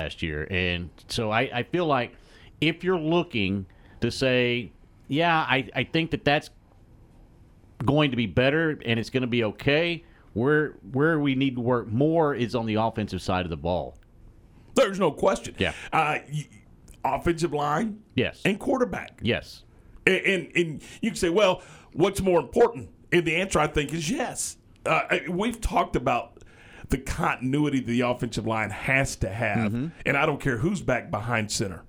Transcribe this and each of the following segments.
last year. And so I feel like if you're looking to say, yeah, I think that that's going to be better and it's going to be okay, where we need to work more is on the offensive side of the ball. There's no question. Yeah. Offensive line. Yes. And quarterback. Yes. And you can say, well, what's more important? And the answer, I think, is yes. We've talked about the continuity the offensive line has to have, mm-hmm. and I don't care who's back behind center.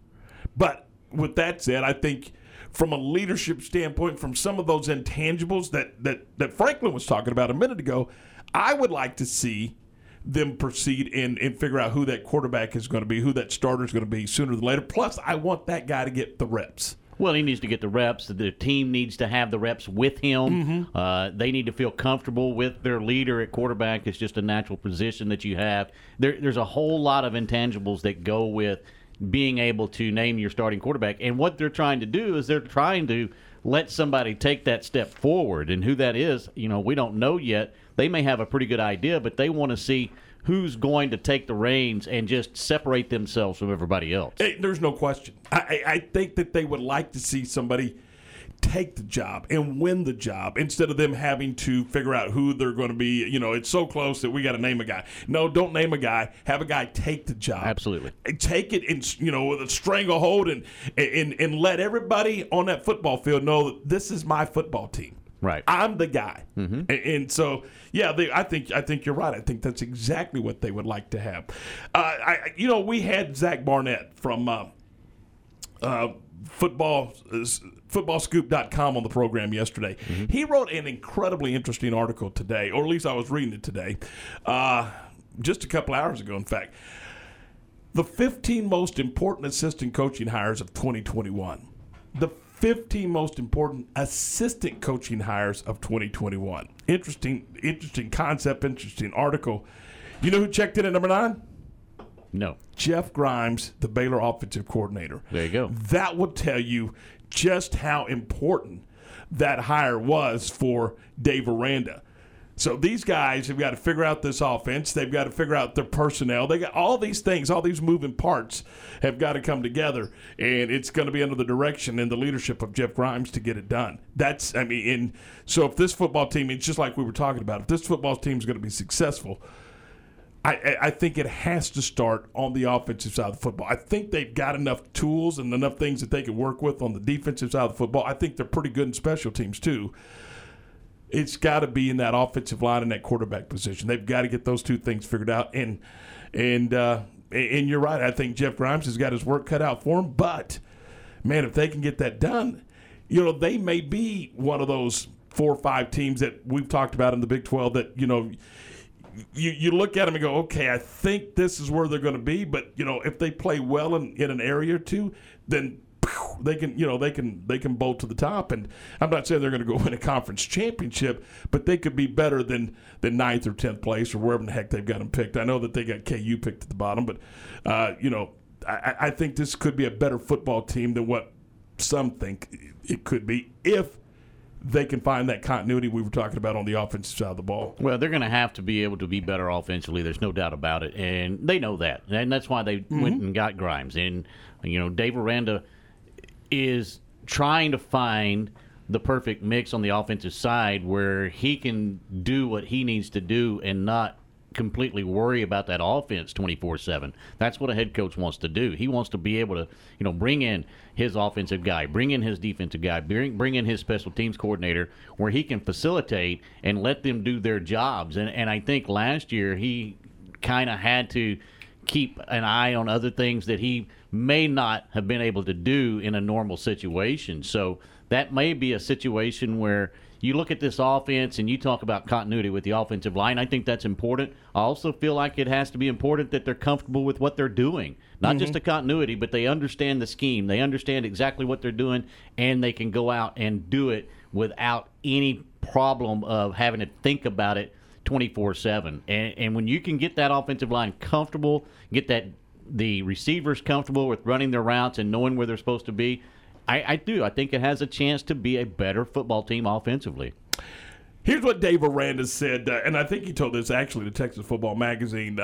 But with that said, I think from a leadership standpoint, from some of those intangibles that Franklin was talking about a minute ago, I would like to see them proceed and figure out who that quarterback is going to be, who that starter is going to be sooner than later. Plus, I want that guy to get the reps. Well, he needs to get the reps. The team needs to have the reps with him. Mm-hmm. They need to feel comfortable with their leader at quarterback. It's just a natural position that you have. There's a whole lot of intangibles that go with being able to name your starting quarterback. And what they're trying to do is they're trying to let somebody take that step forward. And who that is, we don't know yet. They may have a pretty good idea, but they want to see who's going to take the reins and just separate themselves from everybody else. There's no question. I think that they would like to see somebody take the job and win the job instead of them having to figure out who they're going to be. It's so close that we got to name a guy. No, don't name a guy. Have a guy take the job. Absolutely. Take it and with a stranglehold and let everybody on that football field know that this is my football team. Right, I'm the guy, mm-hmm. and so yeah, I think you're right. I think that's exactly what they would like to have. We had Zach Barnett from footballscoop.com on the program yesterday. Mm-hmm. He wrote an incredibly interesting article today, or at least I was reading it today, just a couple hours ago, in fact. The 15 most important assistant coaching hires of 2021. The 15 most important assistant coaching hires of 2021. Interesting concept, interesting article. You know who checked in at number 9? No. Jeff Grimes, the Baylor offensive coordinator. There you go. That will tell you just how important that hire was for Dave Aranda. So these guys have got to figure out this offense. They've got to figure out their personnel. They got all these things, all these moving parts have got to come together, and it's going to be under the direction and the leadership of Jeff Grimes to get it done. So if this football team, it's just like we were talking about, if this football team is going to be successful, I think it has to start on the offensive side of the football. I think they've got enough tools and enough things that they can work with on the defensive side of the football. I think they're pretty good in special teams too. It's got to be in that offensive line and that quarterback position. They've got to get those two things figured out. And you're right. I think Jeff Grimes has got his work cut out for him. But, man, if they can get that done, they may be one of those 4 or 5 teams that we've talked about in the Big 12 that, you look at them and go, okay, I think this is where they're going to be. But, if they play well in an area or two, then – They can bolt to the top, and I'm not saying they're going to go win a conference championship, but they could be better than 9th or 10th place or wherever the heck they've got them picked. I know that they got KU picked at the bottom, but I think this could be a better football team than what some think it could be if they can find that continuity we were talking about on the offensive side of the ball. Well, they're going to have to be able to be better offensively. There's no doubt about it, and they know that, and that's why they mm-hmm. went and got Grimes. And Dave Aranda is trying to find the perfect mix on the offensive side where he can do what he needs to do and not completely worry about that offense 24/7. That's what a head coach wants to do. He wants to be able to, bring in his offensive guy, bring in his defensive guy, bring in his special teams coordinator where he can facilitate and let them do their jobs. And I think last year he kind of had to keep an eye on other things that he may not have been able to do in a normal situation. So that may be a situation where you look at this offense and you talk about continuity with the offensive line. I think that's important. I also feel like it has to be important that they're comfortable with what they're doing. Not mm-hmm. just the continuity, but they understand the scheme. They understand exactly what they're doing, and they can go out and do it without any problem of having to think about it 24/7. And when you can get that offensive line comfortable, get the receivers comfortable with running their routes and knowing where they're supposed to be, I think it has a chance to be a better football team offensively. Here's what Dave Aranda said, and I think he told this actually to Texas Football Magazine.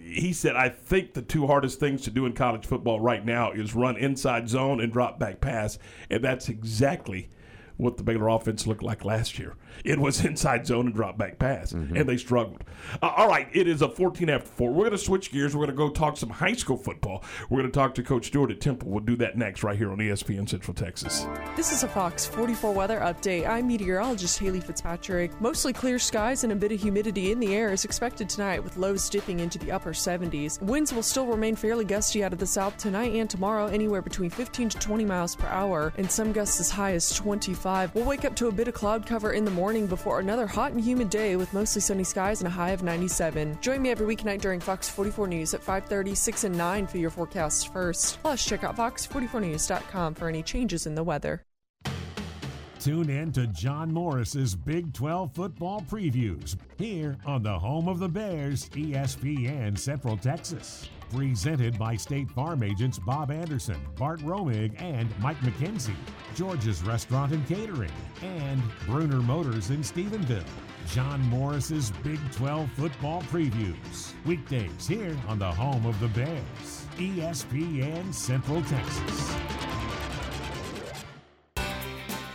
He said, I think the two hardest things to do in college football right now is run inside zone and drop back pass, and that's exactly what the Baylor offense looked like last year. It was inside zone and drop back pass, and they struggled. All right, it is a 4:14. We're going to switch gears. We're going to go talk some high school football. We're going to talk to Coach Stewart at Temple. We'll do that next right here on ESPN Central Texas. This is a Fox 44 weather update. I'm meteorologist Haley Fitzpatrick. Mostly clear skies and a bit of humidity in the air is expected tonight, with lows dipping into the upper 70s. Winds will still remain fairly gusty out of the south tonight and tomorrow, anywhere between 15 to 20 miles per hour, and some gusts as high as 25. We'll wake up to a bit of cloud cover in the morning before another hot and humid day with mostly sunny skies and a high of 97. Join me every weeknight during Fox 44 News at 5:30, 6, and 9 for your forecasts first. Plus, check out fox44news.com for any changes in the weather. Tune in to John Morris's Big 12 football previews here on the home of the Bears, ESPN Central Texas. Presented by State Farm agents Bob Anderson, Bart Romig, and Mike McKenzie, George's Restaurant and Catering, and Bruner Motors in Stephenville. John Morris's Big 12 football previews. Weekdays here on the home of the Bears, ESPN Central Texas.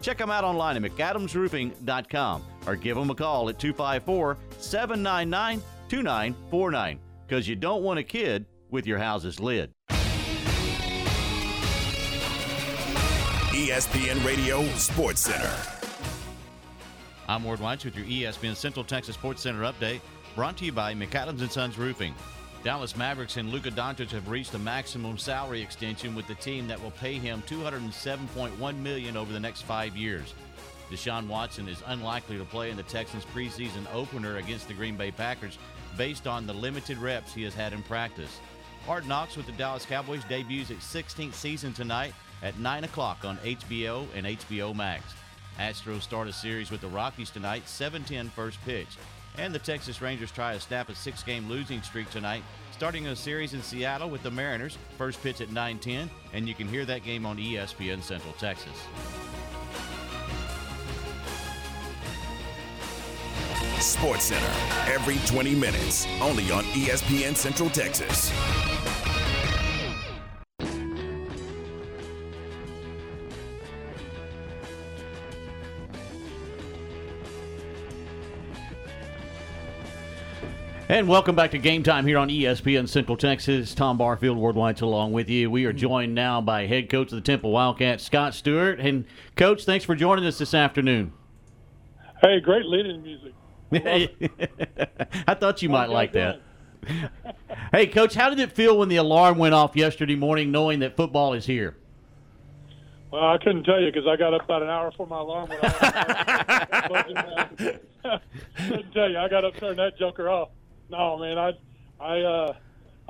Check them out online at McAdamsRoofing.com or give them a call at 254-799-2949, because you don't want a kid with your house's lid. ESPN Radio Sports Center. I'm Ward Weitz with your ESPN Central Texas Sports Center update, brought to you by McAdams & Sons Roofing. Dallas Mavericks and Luka Doncic have reached the maximum salary extension with the team that will pay him $207.1 million over the next 5 years. Deshaun Watson is unlikely to play in the Texans' preseason opener against the Green Bay Packers based on the limited reps he has had in practice. Hard Knocks with the Dallas Cowboys debuts its 16th season tonight at 9 o'clock on HBO and HBO Max. Astros start a series with the Rockies tonight, 7:10 first pitch. And the Texas Rangers try to snap a six-game losing streak tonight, starting a series in Seattle with the Mariners, first pitch at 9:10, and you can hear that game on ESPN Central Texas. Sports Center, every 20 minutes, only on ESPN Central Texas. And welcome back to Game Time here on ESPN Central Texas. Tom Barfield, Ward White's along with you. We are joined now by head coach of the Temple Wildcats, Scott Stewart. And, Coach, thanks for joining us this afternoon. Hey, great lead-in music. I thought you might like that. Hey, Coach, how did it feel when the alarm went off yesterday morning knowing that football is here? Well, I couldn't tell you because I got up about an hour before my alarm went off. Couldn't tell you. I got up turning that joker off. No, man, I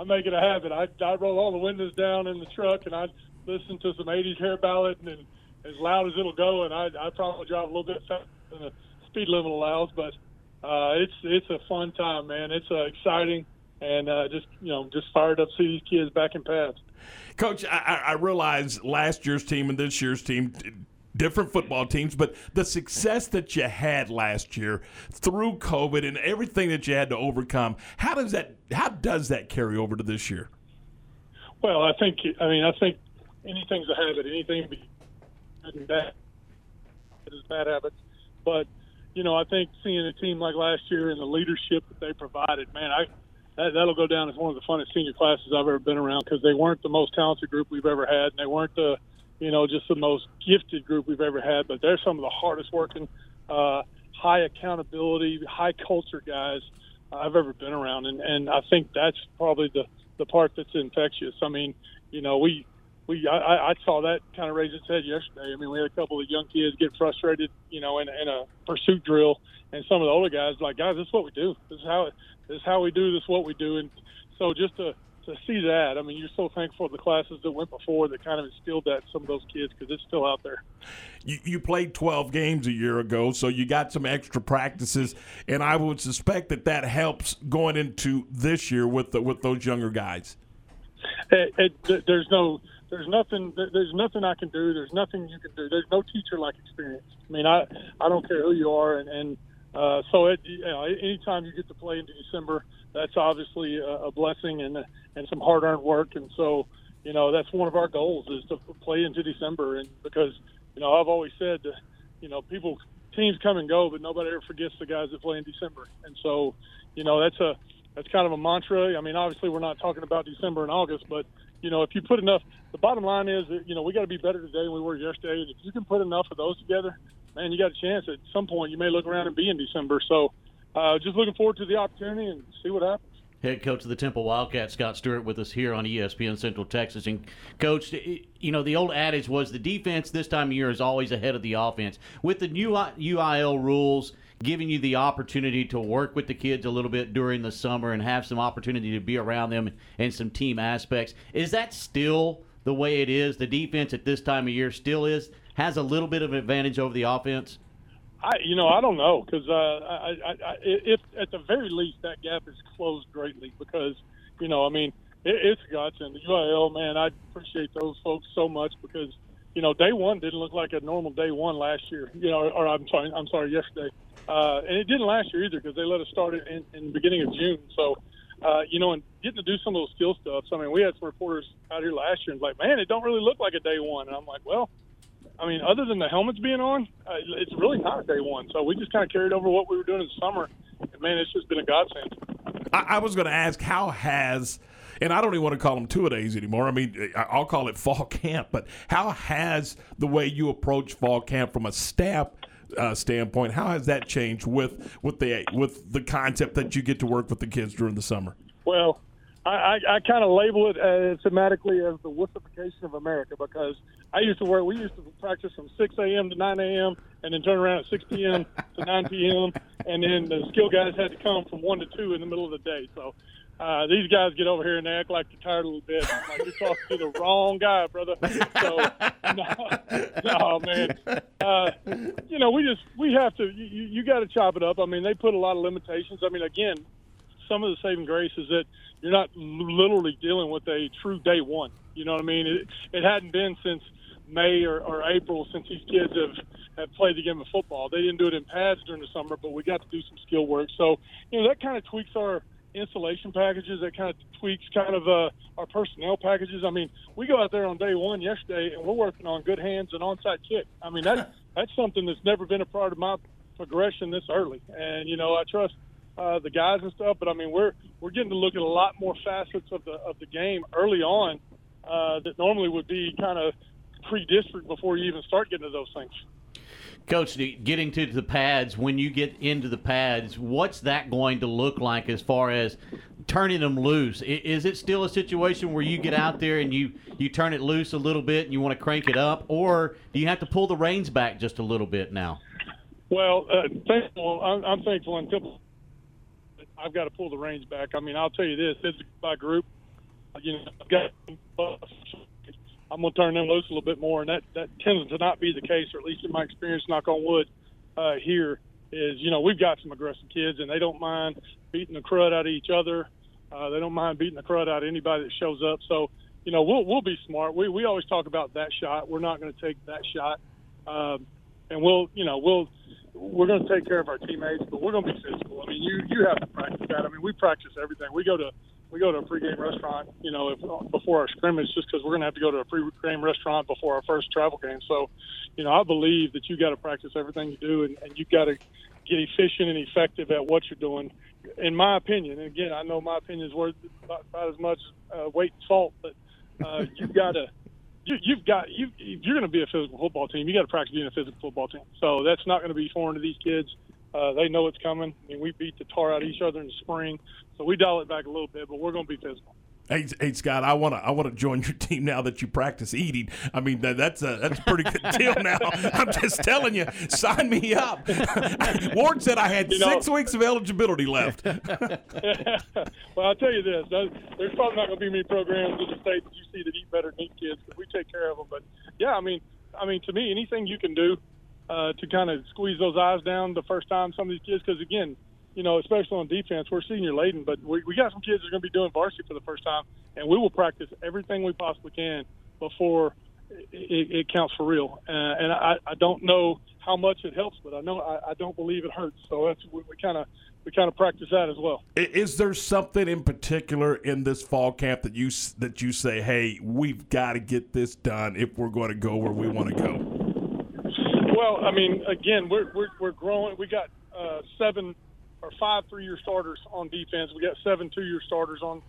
make it a habit. I roll all the windows down in the truck, and I listen to some 80s hair ballad, and as loud as it'll go, and I probably drive a little bit faster than the speed limit allows, but it's a fun time, man. It's exciting, and just fired up to see these kids back in pads. Coach, I realize last year's team and this year's team – different football teams, but the success that you had last year through COVID and everything that you had to overcome, how does that carry over to this year? Well, I think anything's a habit. Anything good and bad is bad habits. But I think seeing a team like last year and the leadership that they provided, man, that'll go down as one of the funnest senior classes I've ever been around because they weren't the most talented group we've ever had, and they weren't the just the most gifted group we've ever had, but they're some of the hardest working, high accountability, high culture guys I've ever been around. And I think that's probably the part that's infectious. I mean, I saw that kind of raise its head yesterday. I mean, we had a couple of young kids get frustrated, in a pursuit drill, and some of the older guys like, guys, this is what we do. This is what we do. And so just to see that, I mean, you're so thankful for the classes that went before that kind of instilled that in some of those kids because it's still out there. You played 12 games a year ago, so you got some extra practices, and I would suspect that helps going into this year with those younger guys. There's nothing I can do. There's nothing you can do. There's no teacher-like experience. I mean, I don't care who you are, and so anytime you get to play into December, that's obviously a blessing and some hard-earned work. And so, that's one of our goals is to play into December. And because, I've always said, that, teams come and go, but nobody ever forgets the guys that play in December. And so, that's kind of a mantra. I mean, obviously we're not talking about December and August, but, if you put enough – the bottom line is, that, we got to be better today than we were yesterday. And if you can put enough of those together, man, you got a chance. At some point you may look around and be in December. So, just looking forward to the opportunity and see what happens. Head coach of the Temple Wildcats, Scott Stewart, with us here on ESPN Central Texas. And, Coach, the old adage was the defense this time of year is always ahead of the offense. With the new UIL rules giving you the opportunity to work with the kids a little bit during the summer and have some opportunity to be around them and some team aspects, is that still the way it is? The defense at this time of year still has a little bit of an advantage over the offense? I don't know because if at the very least that gap is closed greatly because, it's a godsend. The UIL, man, I appreciate those folks so much because, day one didn't look like a normal day one last year, yesterday. And it didn't last year either because they let us start it in the beginning of June. So, and getting to do some of those skill stuff. So, I mean, we had some reporters out here last year and like, man, it don't really look like a day one. And I'm like, well, I mean, other than the helmets being on, it's really not a day one. So we just kind of carried over what we were doing in the summer. And, man, it's just been a godsend. I was going to ask, how has – and I don't even want to call them two-a-days anymore. I mean, I'll call it fall camp. But how has the way you approach fall camp from a staff standpoint, how has that changed with the concept that you get to work with the kids during the summer? Well, I kind of label it thematically as the wussification of America because we used to practice from 6 a.m. to 9 a.m. and then turn around at 6 p.m. to 9 p.m. and then the skill guys had to come from 1 to 2 in the middle of the day. So these guys get over here and they act like they're tired a little bit. I'm like, you're talking to the wrong guy, brother. So, no man. We have to. You got to chop it up. I mean, they put a lot of limitations. I mean, again, some of the saving grace is that you're not literally dealing with a true day one. You know what I mean? It hadn't been since May or April since these kids have played the game of football. They didn't do it in pads during the summer, but we got to do some skill work. So, that kind of tweaks our installation packages. That kind of tweaks our personnel packages. I mean, we go out there on day one yesterday, and we're working on good hands and onside kick. I mean, that's something that's never been a part of my progression this early. And, I trust – the guys and stuff. But I mean, we're getting to look at a lot more facets of the game early on that normally would be kind of pre-district before you even start getting to those things. Coach, getting to the pads, when you get into the pads, what's that going to look like as far as turning them loose? Is it still a situation where you get out there and you turn it loose a little bit and you want to crank it up, or do you have to pull the reins back just a little bit now? Well, I'm thankful and thankful I've got to pull the reins back. I mean, I'll tell you this, it's by group. You know, I've got I'm going to turn them loose a little bit more, and that tends to not be the case, or at least in my experience, knock on wood, here is, you know, we've got some aggressive kids, and they don't mind beating the crud out of each other. They don't mind beating the crud out of anybody that shows up. So, you know, we'll be smart. We always talk about that shot. We're not going to take that shot. And we're going to take care of our teammates, but we're going to be physical. I mean, you have to practice that. I mean, we practice everything. We go to a pregame restaurant, you know, before our scrimmage, just because we're going to have to go to a pregame restaurant before our first travel game. So, you know, I believe that you got to practice everything you do, and you got to get efficient and effective at what you're doing. In my opinion, and again, I know my opinion is worth about as much weight and salt, but if you're going to be a physical football team, you got to practice being a physical football team. So that's not going to be foreign to these kids. They know it's coming. I mean, we beat the tar out of each other in the spring, so we dial it back a little bit, but we're going to be physical. Hey Scott, I want to join your team now that you practice eating. I mean, that's a pretty good deal now. I'm just telling you, sign me up. Ward said I had 6 weeks of eligibility left. Well, I'll tell you this: there's probably not going to be many programs in the state that you see that eat better than eat kids, but we take care of them. But yeah, I mean, to me, anything you can do to kind of squeeze those eyes down the first time some of these kids, because again, you know, especially on defense, we're senior laden, but we got some kids that are going to be doing varsity for the first time, and we will practice everything we possibly can before it counts for real. And I don't know how much it helps, but I know I don't believe it hurts. So that's we kind of practice that as well. Is there something in particular in this fall camp that you say, hey, we've got to get this done if we're going to go where we want to go? Well, I mean, again, we're growing. We got 7 or 5 3-year starters on defense. We got 7 2-year starters on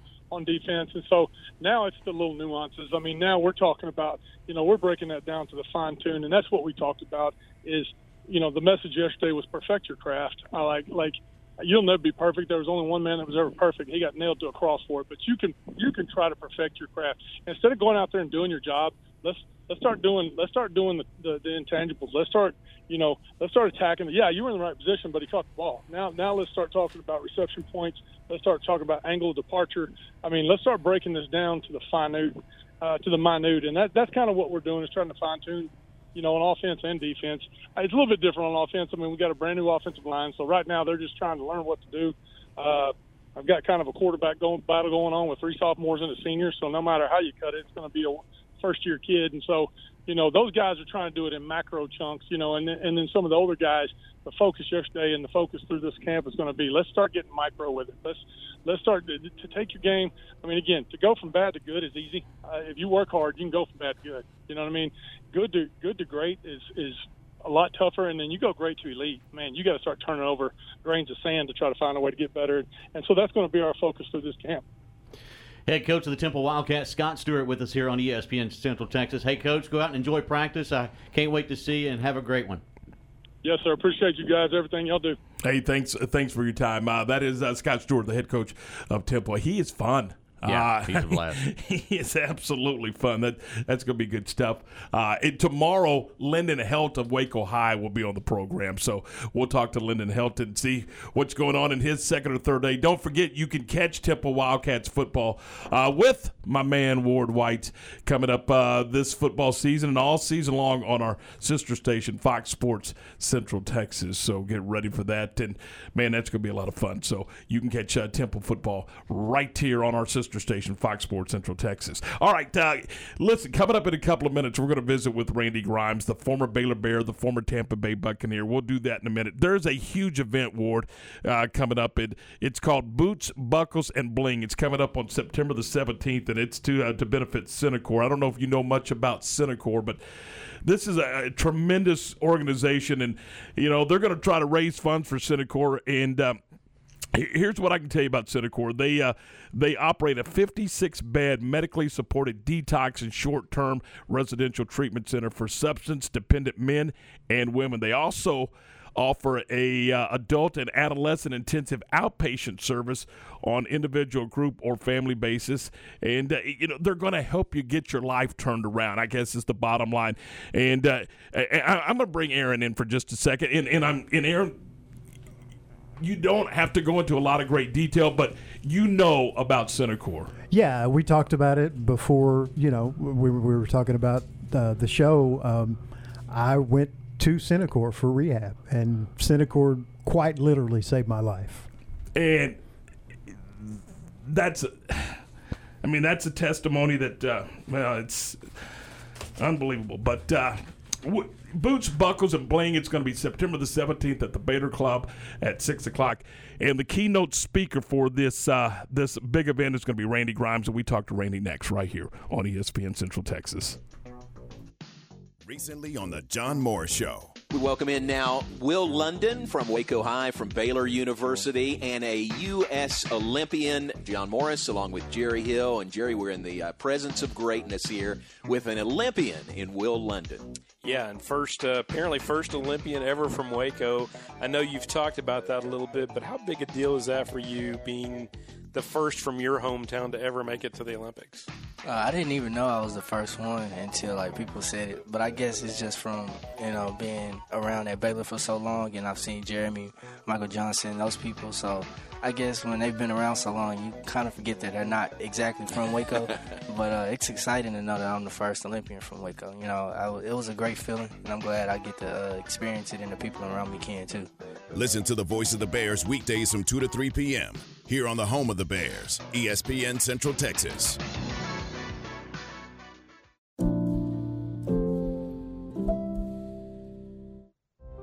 defense. And so now it's the little nuances. I mean, now we're talking about, you know, we're breaking that down to the fine tune. And that's what we talked about is, you know, the message yesterday was perfect your craft. I like you'll never be perfect. There was only one man that was ever perfect. He got nailed to a cross for it. But you can try to perfect your craft. Instead of going out there and doing your job, Let's start doing the intangibles. Let's start attacking. Yeah, you were in the right position, but he caught the ball. Now let's start talking about reception points. Let's start talking about angle of departure. I mean, let's start breaking this down to the finite, to the minute. And that's kind of what we're doing is trying to fine tune, you know, on offense and defense. It's a little bit different on offense. I mean, we got a brand new offensive line, so right now they're just trying to learn what to do. I've got kind of a quarterback battle going on with 3 sophomores and a senior. So no matter how you cut it, it's going to be a first-year kid, and so, you know, those guys are trying to do it in macro chunks, you know, and then some of the older guys, the focus yesterday and the focus through this camp is going to be, let's start getting micro with it. Let's start to take your game. I mean, again, to go from bad to good is easy. If you work hard, you can go from bad to good. You know what I mean? Good to great is a lot tougher, and then you go great to elite. Man, you got to start turning over grains of sand to try to find a way to get better, and so that's going to be our focus through this camp. Head coach of the Temple Wildcats, Scott Stewart, with us here on ESPN Central Texas. Hey, Coach, go out and enjoy practice. I can't wait to see you, and have a great one. Yes, sir. Appreciate you guys, everything y'all do. Hey, thanks for your time. That is Scott Stewart, the head coach of Temple. He is fun. Yeah, he's a blast. He is absolutely fun. That's going to be good stuff. Tomorrow, Lyndon Helt of Waco High will be on the program. So we'll talk to Lyndon Helt and see what's going on in his second or third day. Don't forget, you can catch Temple Wildcats football with my man Ward White coming up this football season and all season long on our sister station, Fox Sports Central Texas. So get ready for that. And, man, that's going to be a lot of fun. So you can catch Temple football right here on our sister station, Fox Sports Central Texas. All right, listen, coming up in a couple of minutes, we're going to visit with Randy Grimes, the former Baylor Bear, the former Tampa Bay Buccaneer. We'll do that in a minute. There's a huge event, Ward, coming up. It's called Boots, Buckles, and Bling. It's coming up on September the 17th, and it's to benefit CeniKor. I don't know if you know much about CeniKor, but this is a tremendous organization, and, you know, they're going to try to raise funds for CeniKor, and Here's what I can tell you about CeniKor. They operate a 56-bed medically supported detox and short-term residential treatment center for substance-dependent men and women. They also offer a adult and adolescent intensive outpatient service on individual, group, or family basis, and they're going to help you get your life turned around, I guess, is the bottom line. And I'm going to bring Aaron in for just a second, and Aaron, you don't have to go into a lot of great detail, but you know about CeniKor. Yeah, we talked about it before. We were talking about the show. I went to CeniKor for rehab, and CeniKor quite literally saved my life. And that's a testimony that it's unbelievable. But Boots, Buckles, and Bling, it's going to be September the 17th at the Baylor Club at 6 o'clock. And the keynote speaker for this big event is going to be Randy Grimes, and we talk to Randy next right here on ESPN Central Texas. Recently on the John Moore Show. We welcome in now Will London from Waco High, from Baylor University, and a U.S. Olympian, John Morris, along with Jerry Hill. And, Jerry, we're in the presence of greatness here with an Olympian in Will London. Yeah, and first Olympian ever from Waco. I know you've talked about that a little bit, but how big a deal is that for you, being the first from your hometown to ever make it to the Olympics? I didn't even know I was the first one until people said it. But I guess it's just from being around at Baylor for so long, and I've seen Jeremy, Michael Johnson, those people. So I guess when they've been around so long, you kind of forget that they're not exactly from Waco. But it's exciting to know that I'm the first Olympian from Waco. It was a great feeling, and I'm glad I get to experience it, and the people around me can too. Listen to the Voice of the Bears weekdays from 2 to 3 p.m. here on the home of the Bears, ESPN Central Texas.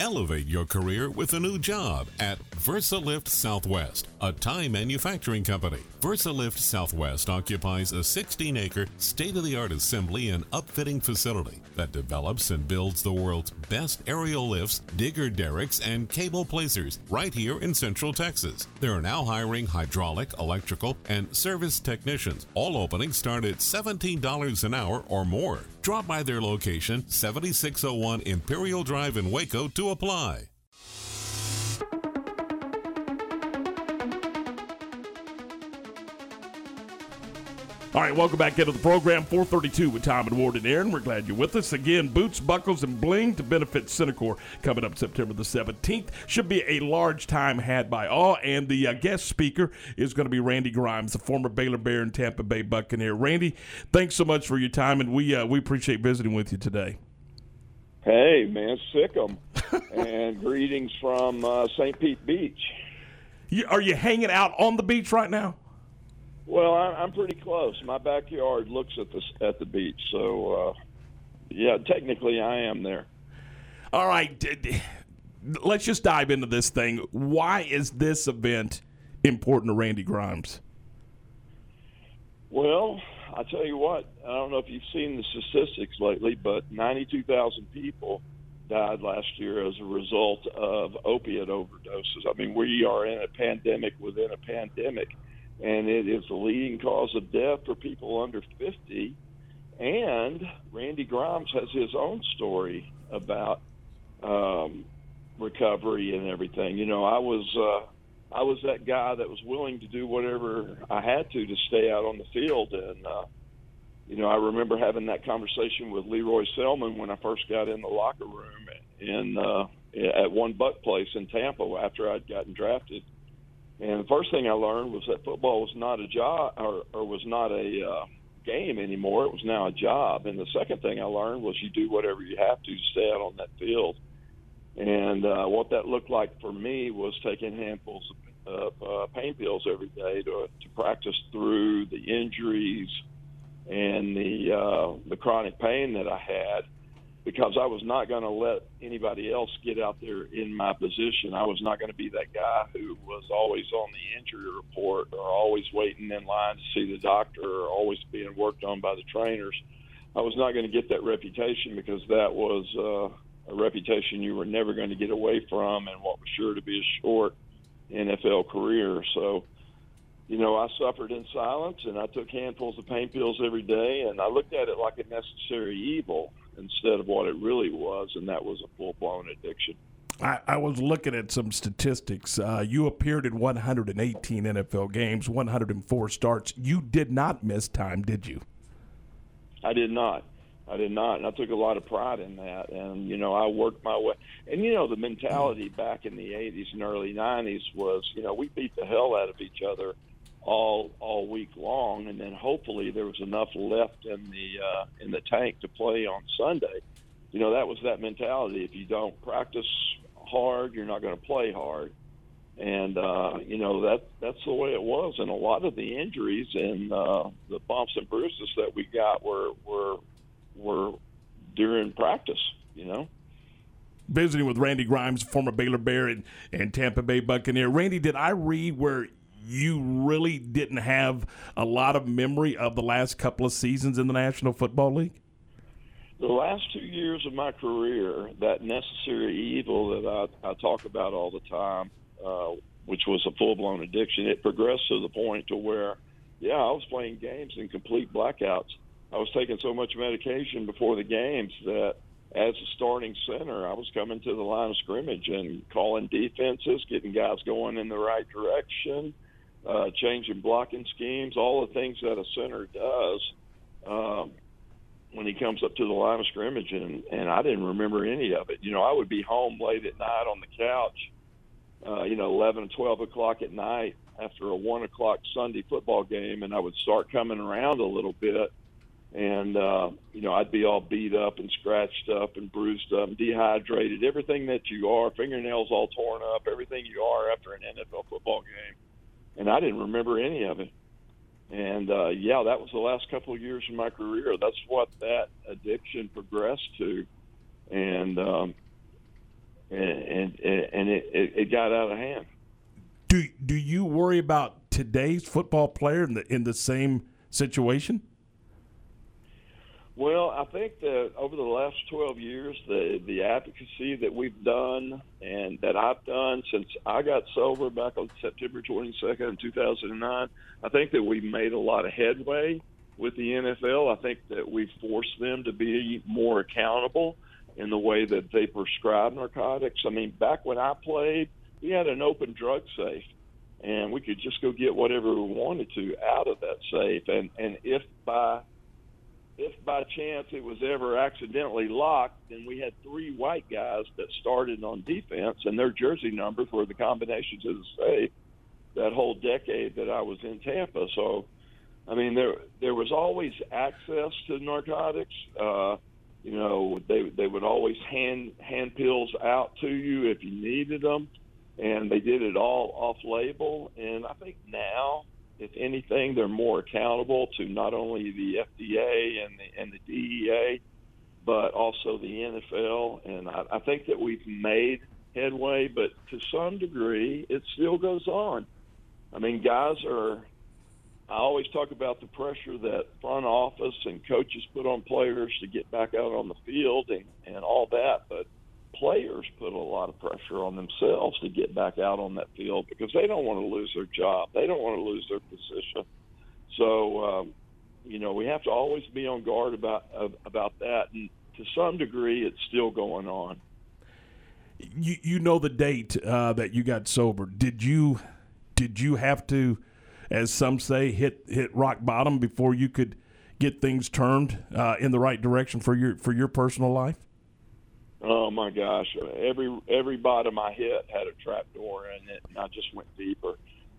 Elevate your career with a new job at VersaLift Southwest, a tie manufacturing company. VersaLift Southwest occupies a 16-acre state-of-the-art assembly and upfitting facility that develops and builds the world's best aerial lifts, digger derricks, and cable placers right here in Central Texas. They are now hiring hydraulic, electrical, and service technicians. All openings start at $17 an hour or more. Drop by their location, 7601 Imperial Drive in Waco, to apply. All right, welcome back into the program, 432 with Tom and Ward and Aaron. We're glad you're with us. Again, Boots, Buckles, and Bling to benefit CeniKor coming up September the 17th. Should be a large time had by all, and the guest speaker is going to be Randy Grimes, the former Baylor Bear and Tampa Bay Buccaneer. Randy, thanks so much for your time, and we appreciate visiting with you today. Hey, man, sick 'em. And greetings from St. Pete Beach. Are you hanging out on the beach right now? Well, I'm pretty close. My backyard looks at the beach, so yeah, technically I am there. All right, let's just dive into this thing. Why is this event important to Randy Grimes? Well, I tell you what, I don't know if you've seen the statistics lately, but 92,000 people died last year as a result of opiate overdoses. I mean, we are in a pandemic within a pandemic. And it is the leading cause of death for people under 50. And Randy Grimes has his own story about recovery and everything. I was I was that guy that was willing to do whatever I had to stay out on the field. And, you know, I remember having that conversation with Leroy Selman when I first got in the locker room at One Buck Place in Tampa after I'd gotten drafted. And the first thing I learned was that football was not a job or was not a game anymore. It was now a job. And the second thing I learned was you do whatever you have to stay out on that field. And what that looked like for me was taking handfuls of pain pills every day to practice through the injuries and the chronic pain that I had, because I was not going to let anybody else get out there in my position. I was not going to be that guy who was always on the injury report or always waiting in line to see the doctor or always being worked on by the trainers. I was not going to get that reputation, because that was a reputation you were never going to get away from, and what was sure to be a short NFL career. So, you know, I suffered in silence, and I took handfuls of pain pills every day, and I looked at it like a necessary evil instead of what it really was, and that was a full-blown addiction. I was looking at some statistics. You appeared in 118 NFL games, 104 starts. You did not miss time, did you? I did not, and I took a lot of pride in that. And, you know, I worked my way. And, you know, the mentality back in the 80s and early 90s was, you know, we beat the hell out of each other all week long, and then hopefully there was enough left in the tank to play on Sunday. You know, that was that mentality. If you don't practice hard, you're not going to play hard. And, you know, that's the way it was. And a lot of the injuries and the bumps and bruises that we got were during practice, you know. Visiting with Randy Grimes, former Baylor Bear and Tampa Bay Buccaneer. Randy, did I read where you really didn't have a lot of memory of the last couple of seasons in the National Football League? The last 2 years of my career, that necessary evil that I talk about all the time, which was a full-blown addiction, it progressed to the point to where, yeah, I was playing games in complete blackouts. I was taking so much medication before the games that as a starting center, I was coming to the line of scrimmage and calling defenses, getting guys going in the right direction, changing blocking schemes, all the things that a center does when he comes up to the line of scrimmage, and I didn't remember any of it. You know, I would be home late at night on the couch, 11, 12 o'clock at night after a 1 o'clock Sunday football game, and I would start coming around a little bit. And, I'd be all beat up and scratched up and bruised up and dehydrated, everything that you are, fingernails all torn up, everything you are after an NFL football game. And I didn't remember any of it. And, that was the last couple of years of my career. That's what that addiction progressed to. And it got out of hand. Do you worry about today's football player in the same situation? Well, I think that over the last 12 years, the advocacy that we've done and that I've done since I got sober back on September 22nd, 2009, I think that we've made a lot of headway with the NFL. I think that we've forced them to be more accountable in the way that they prescribe narcotics. I mean, back when I played, we had an open drug safe, and we could just go get whatever we wanted to out of that safe. And if by chance it was ever accidentally locked, then we had three white guys that started on defense, and their jersey numbers were the combinations of the safe that whole decade that I was in Tampa. So, I mean, there was always access to narcotics. They would always hand pills out to you if you needed them, and they did it all off-label. And I think now, if anything, they're more accountable to not only the FDA and the DEA, but also the NFL. And I think that we've made headway, but to some degree, it still goes on. I mean, I always talk about the pressure that front office and coaches put on players to get back out on the field and all that, but players put a lot of pressure on themselves to get back out on that field because they don't want to lose their job. They don't want to lose their position. So, we have to always be on guard about that. And to some degree, it's still going on. You know the date that you got sober. Did you Did you have to, as some say, hit rock bottom before you could get things turned in the right direction for your personal life? Oh my gosh! Every bottom I hit had a trap door in it, and I just went deeper.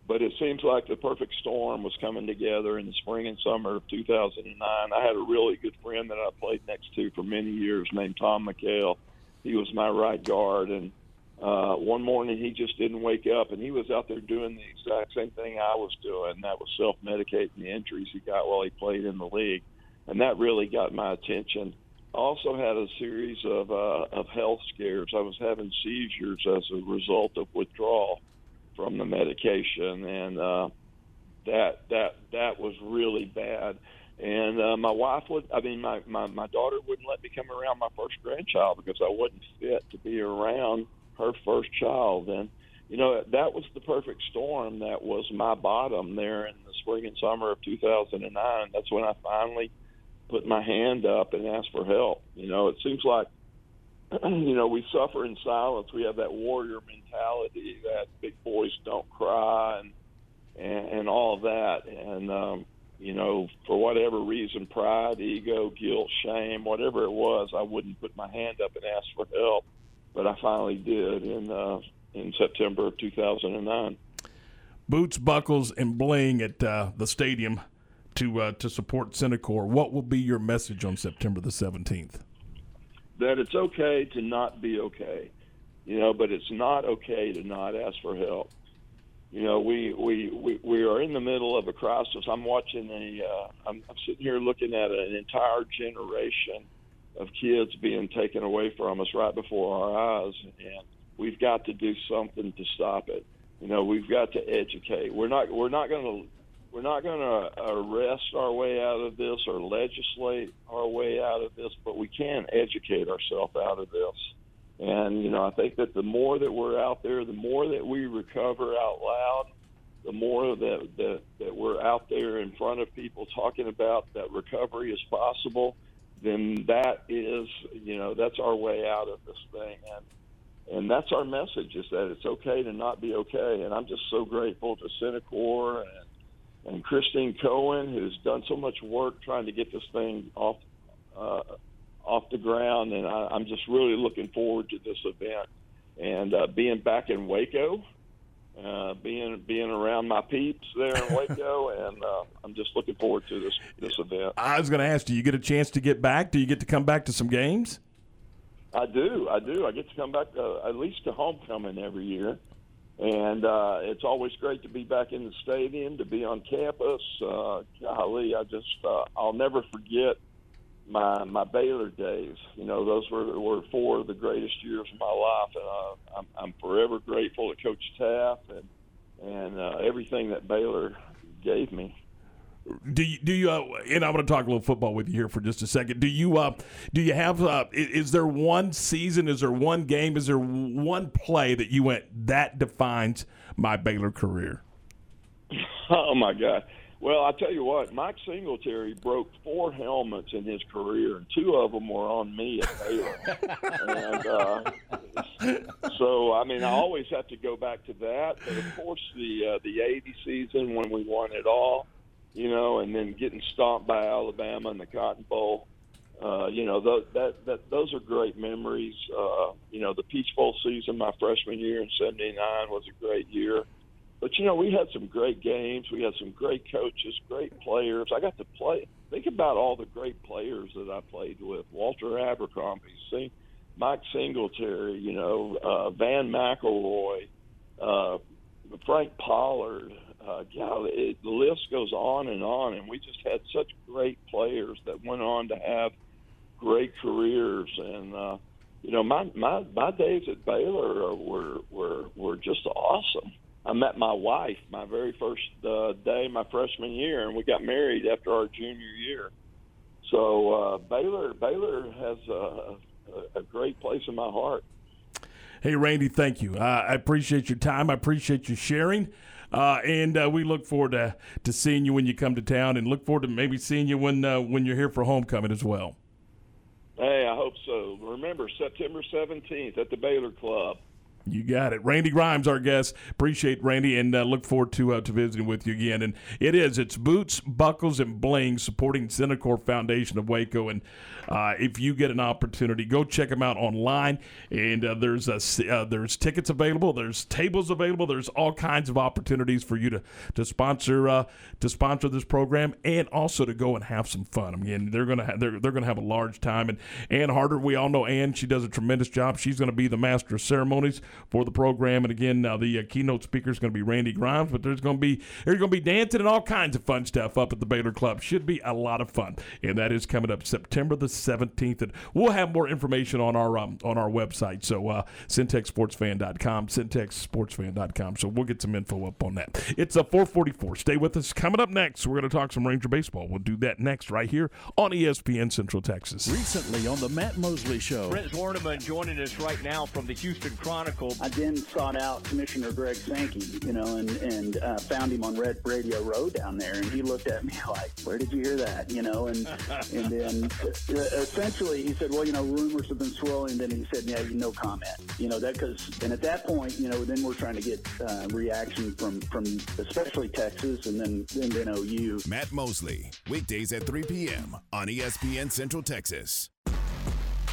But it seems like the perfect storm was coming together in the spring and summer of 2009. I had a really good friend that I played next to for many years named Tom McHale. He was my right guard, and one morning he just didn't wake up, and he was out there doing the exact same thing I was doing. That was self-medicating the injuries he got while he played in the league, and that really got my attention. I also had a series of health scares. I was having seizures as a result of withdrawal from the medication, and that was really bad. And my daughter wouldn't let me come around my first grandchild because I wasn't fit to be around her first child. And you know, that was the perfect storm. That was my bottom there in the spring and summer of 2009. That's when I finally put my hand up and asked for help. You know, it seems like, you know, we suffer in silence. We have that warrior mentality that big boys don't cry and all that. And, you know, for whatever reason, pride, ego, guilt, shame, whatever it was, I wouldn't put my hand up and ask for help. But I finally did in September of 2009. Boots, buckles, and bling at the stadium to support CeniKor. What will be your message on September the 17th? That it's okay to not be okay, you know, but it's not okay to not ask for help. You know, we are in the middle of a crisis. I'm watching I'm sitting here looking at an entire generation of kids being taken away from us right before our eyes, and we've got to do something to stop it. You know, we've got to educate. We're not going to arrest our way out of this or legislate our way out of this, but we can educate ourselves out of this. And, you know, I think that the more that we're out there, the more that we recover out loud, the more that we're out there in front of people talking about that recovery is possible, then that is, you know, that's our way out of this thing. And that's our message, is that it's okay to not be okay. And I'm just so grateful to CeniKor and Christine Cohen, who's done so much work trying to get this thing off the ground. And I'm just really looking forward to this event and being back in Waco, being around my peeps there in Waco, and I'm just looking forward to this event. I was going to ask, do you get a chance to get back? Do you get to come back to some games? I do. I get to come back at least to homecoming every year. And it's always great to be back in the stadium, to be on campus. Golly, I just I'll never forget my Baylor days. You know, those were four of the greatest years of my life, and I'm forever grateful to Coach Taft and everything that Baylor gave me. Do you and I'm going to talk a little football with you here for just a second. Do you have is there one season, is there one game, is there one play that you went, that defines my Baylor career? Oh my God. Well, I tell you what, Mike Singletary broke 4 helmets in his career, and 2 of them were on me at Baylor. And so, I mean, I always have to go back to that. But of course, the 80 season when we won it all, you know, and then getting stomped by Alabama in the Cotton Bowl. You know, those are great memories. You know, the Peach Bowl season my freshman year in 79 was a great year. But, you know, we had some great games. We had some great coaches, great players. I got to play. Think about all the great players that I played with. Walter Abercrombie, Mike Singletary, you know, Van McElroy, Frank Pollard. The list goes on, and we just had such great players that went on to have great careers. And you know, my days at Baylor were just awesome. I met my wife my very first day my freshman year, and we got married after our junior year. So Baylor has a great place in my heart. Hey, Randy, thank you. I appreciate your time. I appreciate you sharing. And we look forward to seeing you when you come to town, and look forward to maybe seeing you when you're here for homecoming as well. Hey, I hope so. Remember, September 17th at the Baylor Club. You got it. Randy Grimes, our guest. Appreciate Randy, and look forward to visiting with you again. And it's Boots, Buckles, and Bling supporting CeniKor Foundation of Waco. And if you get an opportunity, go check them out online. And there's tickets available. There's tables available. There's all kinds of opportunities for you to sponsor this program, and also to go and have some fun. I mean, they're gonna have a large time. And Ann Harder, we all know Ann. She does a tremendous job. She's going to be the master of ceremonies for the program. And again, now the keynote speaker is going to be Randy Grimes, but there's going to be dancing and all kinds of fun stuff up at the Baylor Club. Should be a lot of fun, and that is coming up September the 17th. And we'll have more information on our website. So CentexSportsFan.com. So we'll get some info up on that. It's a 4:44. Stay with us. Coming up next, we're going to talk some Ranger baseball. We'll do that next right here on ESPN Central Texas. Recently on the Matt Mosley Show, Brent Zorneman joining us right now from the Houston Chronicle. I then sought out Commissioner Greg Sankey, and found him on Red Radio Row down there, and he looked at me like, "Where did you hear that?" And then essentially he said, "Well, rumors have been swirling." And then he said, "Yeah, no comment." And at that point, then we're trying to get reaction from especially Texas and then OU. Matt Mosley, weekdays at 3 p.m. on ESPN Central Texas.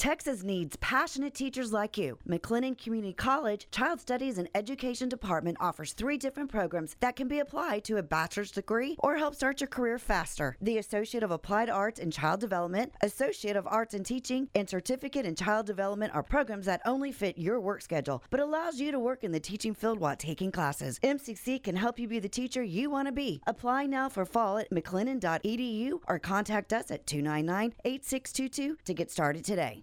Texas needs passionate teachers like you. McLennan Community College Child Studies and Education Department offers 3 different programs that can be applied to a bachelor's degree or help start your career faster. The Associate of Applied Arts in Child Development, Associate of Arts in Teaching, and Certificate in Child Development are programs that only fit your work schedule, but allows you to work in the teaching field while taking classes. MCC can help you be the teacher you want to be. Apply now for fall at mclennan.edu or contact us at 299-8622 to get started today.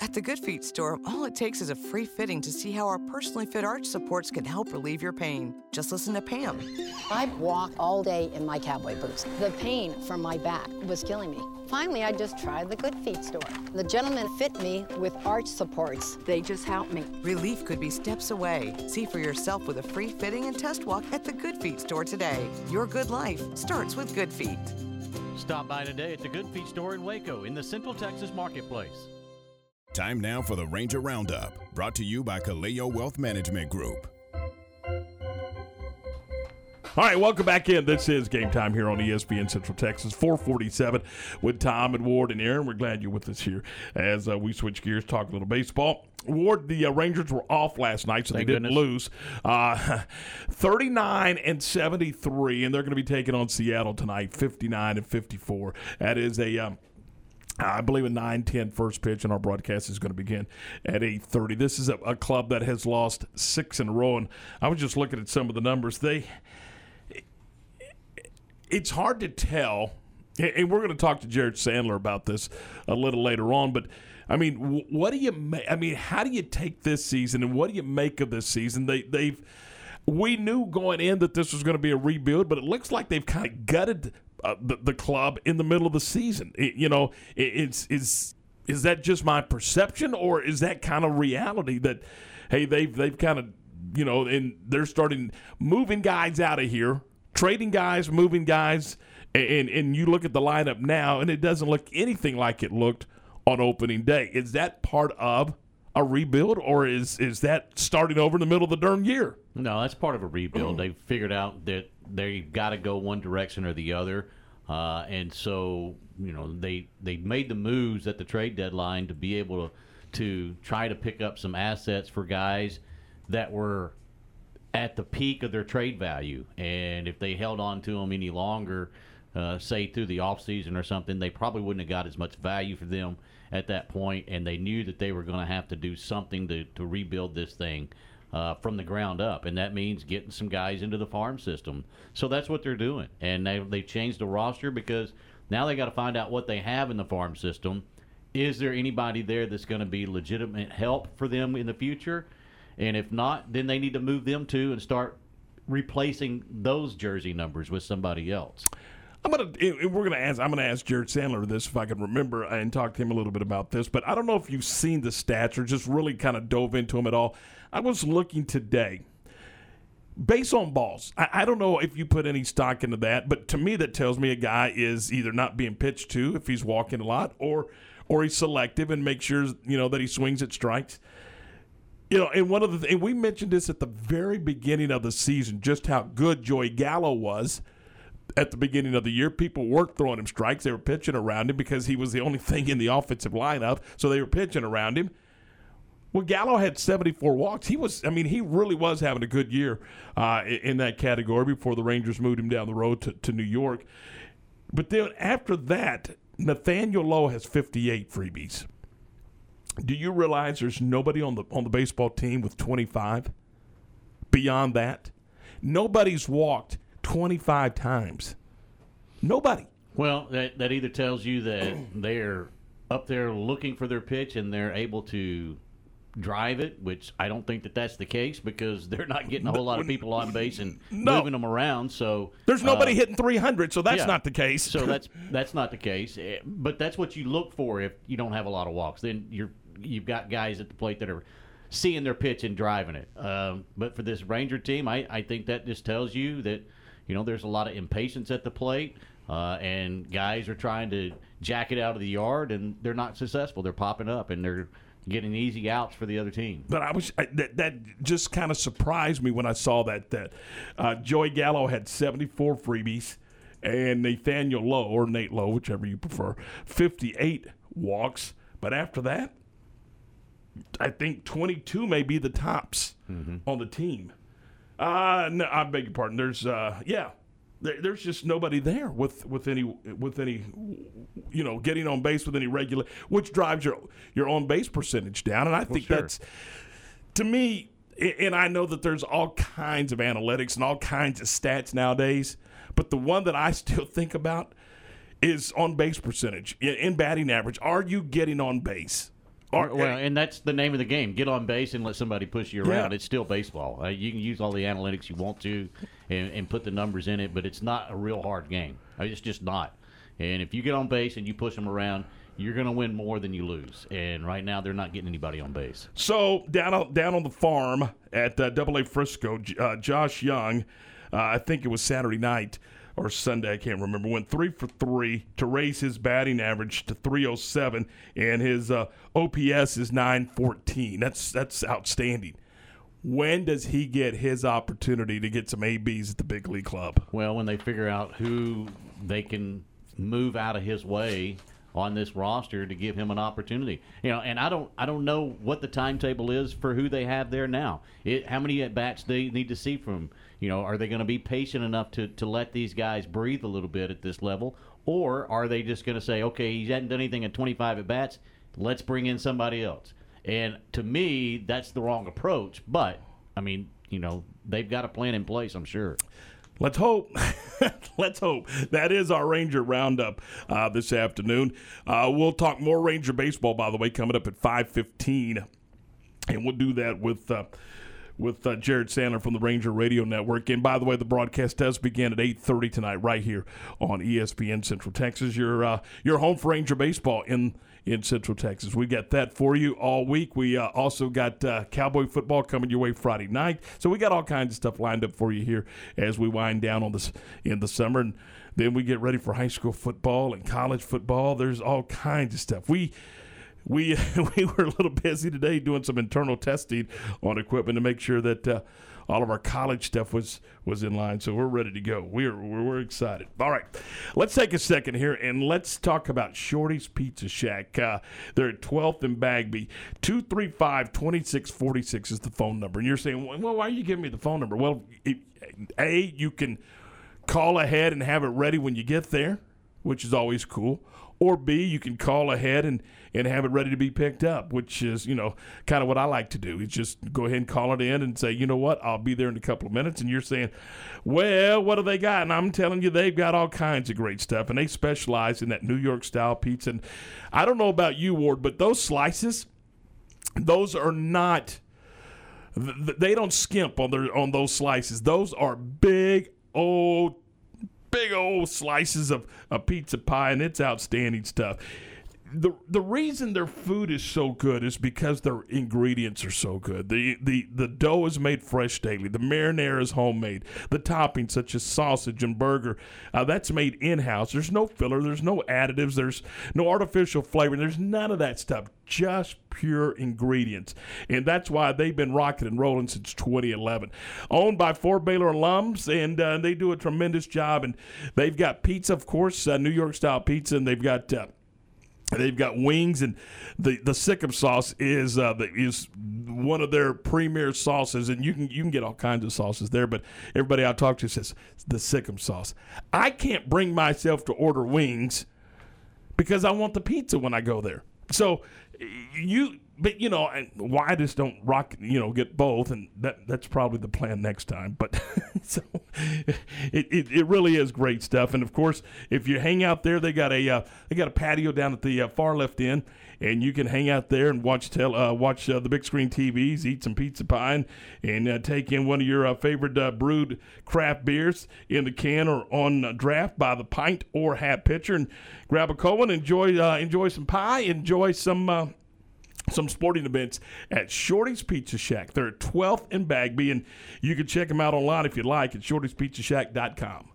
At the Good Feet store, all it takes is a free fitting to see how our personally fit arch supports can help relieve your pain. Just listen to Pam. I'd walk all day in my cowboy boots. The pain from my back was killing me. Finally, I just tried the Good Feet store. The gentleman fit me with arch supports. They just helped me. Relief could be steps away. See for yourself with a free fitting and test walk at the Good Feet store today. Your good life starts with Good Feet. Stop by today at the Good Feet store in Waco in the Central Texas Marketplace. Time now for the Ranger Roundup, brought to you by Kaleo Wealth Management Group. All right, welcome back in. This is Game Time here on ESPN Central Texas, 447 with Tom and Ward and Aaron. We're glad you're with us here as we switch gears, talk a little baseball. Ward, the Rangers were off last night, so they didn't lose. 39-73, and they're going to be taking on Seattle tonight, 59-54. That is a... I believe a 9-10 first pitch, and our broadcast is going to begin at 8:30. This is a club that has lost 6 in a row, and I was just looking at some of the numbers. It's hard to tell, and we're going to talk to Jared Sandler about this a little later on, but I mean, how do you take this season, and what do you make of this season? We knew going in that this was going to be a rebuild, but it looks like they've kind of gutted the club in the middle of the season. Is that just my perception, or is that kind of reality that, hey, they've kind of you know, and they're starting moving guys out of here, trading guys, moving guys, and you look at the lineup now, and it doesn't look anything like it looked on opening day. Is that part of a rebuild, or is that starting over in the middle of the darn year? No, that's part of a rebuild. They've figured out that they've got to go one direction or the other. And so, you know, they made the moves at the trade deadline to be able to try to pick up some assets for guys that were at the peak of their trade value. And if they held on to them any longer, say through the offseason or something, they probably wouldn't have got as much value for them at that point. And they knew that they were going to have to do something to rebuild this thing from the ground up, and that means getting some guys into the farm system. So that's what they're doing, and they changed the roster because now they got to find out what they have in the farm system. Is there anybody there that's going to be legitimate help for them in the future? And if not, then they need to move them to and start replacing those jersey numbers with somebody else. I'm gonna ask Jared Sandler this if I can remember and talk to him a little bit about this. But I don't know if you've seen the stats or just really kind of dove into him at all. I was looking today, base on balls. I don't know if you put any stock into that, but to me that tells me a guy is either not being pitched to if he's walking a lot, or he's selective and makes sure that he swings at strikes. You know, and one of the and we mentioned this at the very beginning of the season, just how good Joey Gallo was. At the beginning of the year, people weren't throwing him strikes. They were pitching around him because he was the only thing in the offensive lineup, so they were pitching around him. Well, Gallo had 74 walks. He really was having a good year in that category before the Rangers moved him down the road to New York. But then after that, Nathaniel Lowe has 58 freebies. Do you realize there's nobody on the baseball team with 25 beyond that? Nobody's walked 25 times. Nobody. Well, that either tells you that they're up there looking for their pitch and they're able to drive it, which I don't think that's the case because they're not getting a whole lot of people on base and moving them around. So there's nobody hitting 300, so that's not the case. So that's not the case. But that's what you look for if you don't have a lot of walks. Then you've got guys at the plate that are seeing their pitch and driving it. But for this Ranger team, I think that just tells you that there's a lot of impatience at the plate, and guys are trying to jack it out of the yard, and they're not successful. They're popping up, and they're getting easy outs for the other team. But that just kind of surprised me when I saw that Joey Gallo had 74 freebies, and Nathaniel Lowe, or Nate Lowe, whichever you prefer, 58 walks. But after that, I think 22 may be the tops on the team. No, I beg your pardon. There's there's just nobody there with any getting on base with any regular, which drives your on base percentage down. And I think that's, to me, and I know that there's all kinds of analytics and all kinds of stats nowadays, but the one that I still think about is on base percentage in batting average. Are you getting on base? And that's the name of the game. Get on base and let somebody push you around. Yeah. It's still baseball. You can use all the analytics you want to and put the numbers in it, but it's not a real hard game. It's just not. And if you get on base and you push them around, you're going to win more than you lose. And right now they're not getting anybody on base. So down on the farm at Double A Frisco, Josh Jung, I think it was Saturday night or Sunday, I can't remember, went 3 for 3 to raise his batting average to 307, and his OPS is 914. That's outstanding. When does he get his opportunity to get some ABs at the big league club? Well, when they figure out who they can move out of his way on this roster to give him an opportunity. And I don't know what the timetable is for who they have there now. How many at-bats they need to see from him? Are they going to be patient enough to let these guys breathe a little bit at this level? Or are they just going to say, okay, he hasn't done anything in 25 at-bats, let's bring in somebody else? And to me, that's the wrong approach. But, they've got a plan in place, I'm sure. Let's hope. Let's hope. That is our Ranger Roundup this afternoon. We'll talk more Ranger baseball, by the way, coming up at 5:15. And we'll do that with with Jared Sandler from the Ranger Radio Network. And by the way, the broadcast does begin at 8:30 tonight right here on ESPN Central Texas. Your home for Ranger baseball in Central Texas. We got that for you all week. We also got Cowboy football coming your way Friday night. So we got all kinds of stuff lined up for you here as we wind down on this in the summer. And then we get ready for high school football and college football. There's all kinds of stuff. We were a little busy today doing some internal testing on equipment to make sure that all of our college stuff was in line. So we're ready to go. We're excited. All right, let's take a second here and let's talk about Shorty's Pizza Shack. They're at 12th and Bagby. 235-2646 is the phone number. And you're saying, well, why are you giving me the phone number? Well, you can call ahead and have it ready when you get there, which is always cool. Or B, you can call ahead and have it ready to be picked up, which is, kind of what I like to do. Is just go ahead and call it in and say, you know what, I'll be there in a couple of minutes. And you're saying, well, what do they got? And I'm telling you, they've got all kinds of great stuff. And they specialize in that New York-style pizza. And I don't know about you, Ward, but those slices, those are not – they don't skimp on those slices. Those are big old slices of a pizza pie, and it's outstanding stuff. The reason their food is so good is because their ingredients are so good. The dough is made fresh daily. The marinara is homemade. The toppings, such as sausage and burger, that's made in-house. There's no filler. There's no additives. There's no artificial flavoring. There's none of that stuff. Just pure ingredients. And that's why they've been rocking and rolling since 2011. Owned by four Baylor alums, and they do a tremendous job. And they've got pizza, of course, New York-style pizza, and they've got wings, and the Sikkim sauce is one of their premier sauces, and you can get all kinds of sauces there, but everybody I talk to says the Sikkim sauce. I can't bring myself to order wings because I want the pizza when I go there. So why I just don't get both, and that's probably the plan next time. But so it really is great stuff. And of course, if you hang out there, they got a patio down at the far left end, and you can hang out there and watch the big screen TVs, eat some pizza pie, and take in one of your favorite brewed craft beers in the can or on draft by the pint or half pitcher, and grab a cold one, enjoy some pie, enjoy some sporting events at Shorty's Pizza Shack. They're at 12th and Bagby, and you can check them out online if you like at shortyspizzashack.com.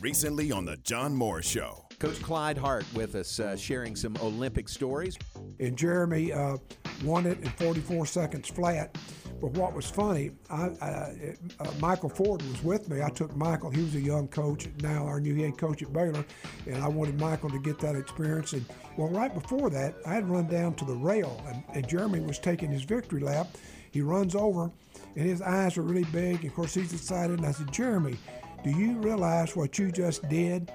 Recently on the John Moore Show. Coach Clyde Hart with us sharing some Olympic stories. And Jeremy won it in 44 seconds flat. But what was funny, Michael Ford was with me. I took Michael. He was a young coach, now our new head coach at Baylor, and I wanted Michael to get that experience. And well, right before that, I had run down to the rail, and Jeremy was taking his victory lap. He runs over, and his eyes are really big. Of course, he's excited, and I said, Jeremy, do you realize what you just did?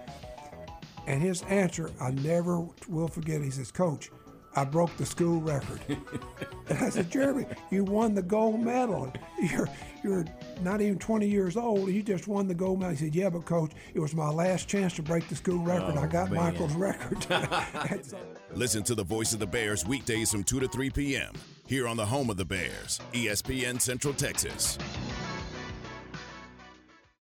And his answer, I never will forget. He says, Coach, I broke the school record. And I said, Jeremy, you won the gold medal. You're not even 20 years old. You just won the gold medal. He said, yeah, but Coach, it was my last chance to break the school record. I got Michael's record. Listen to the Voice of the Bears weekdays from 2 to 3 p.m. here on the home of the Bears, ESPN Central Texas.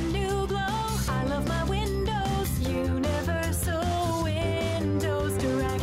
new glow. I love my windows. Universal Windows Direct.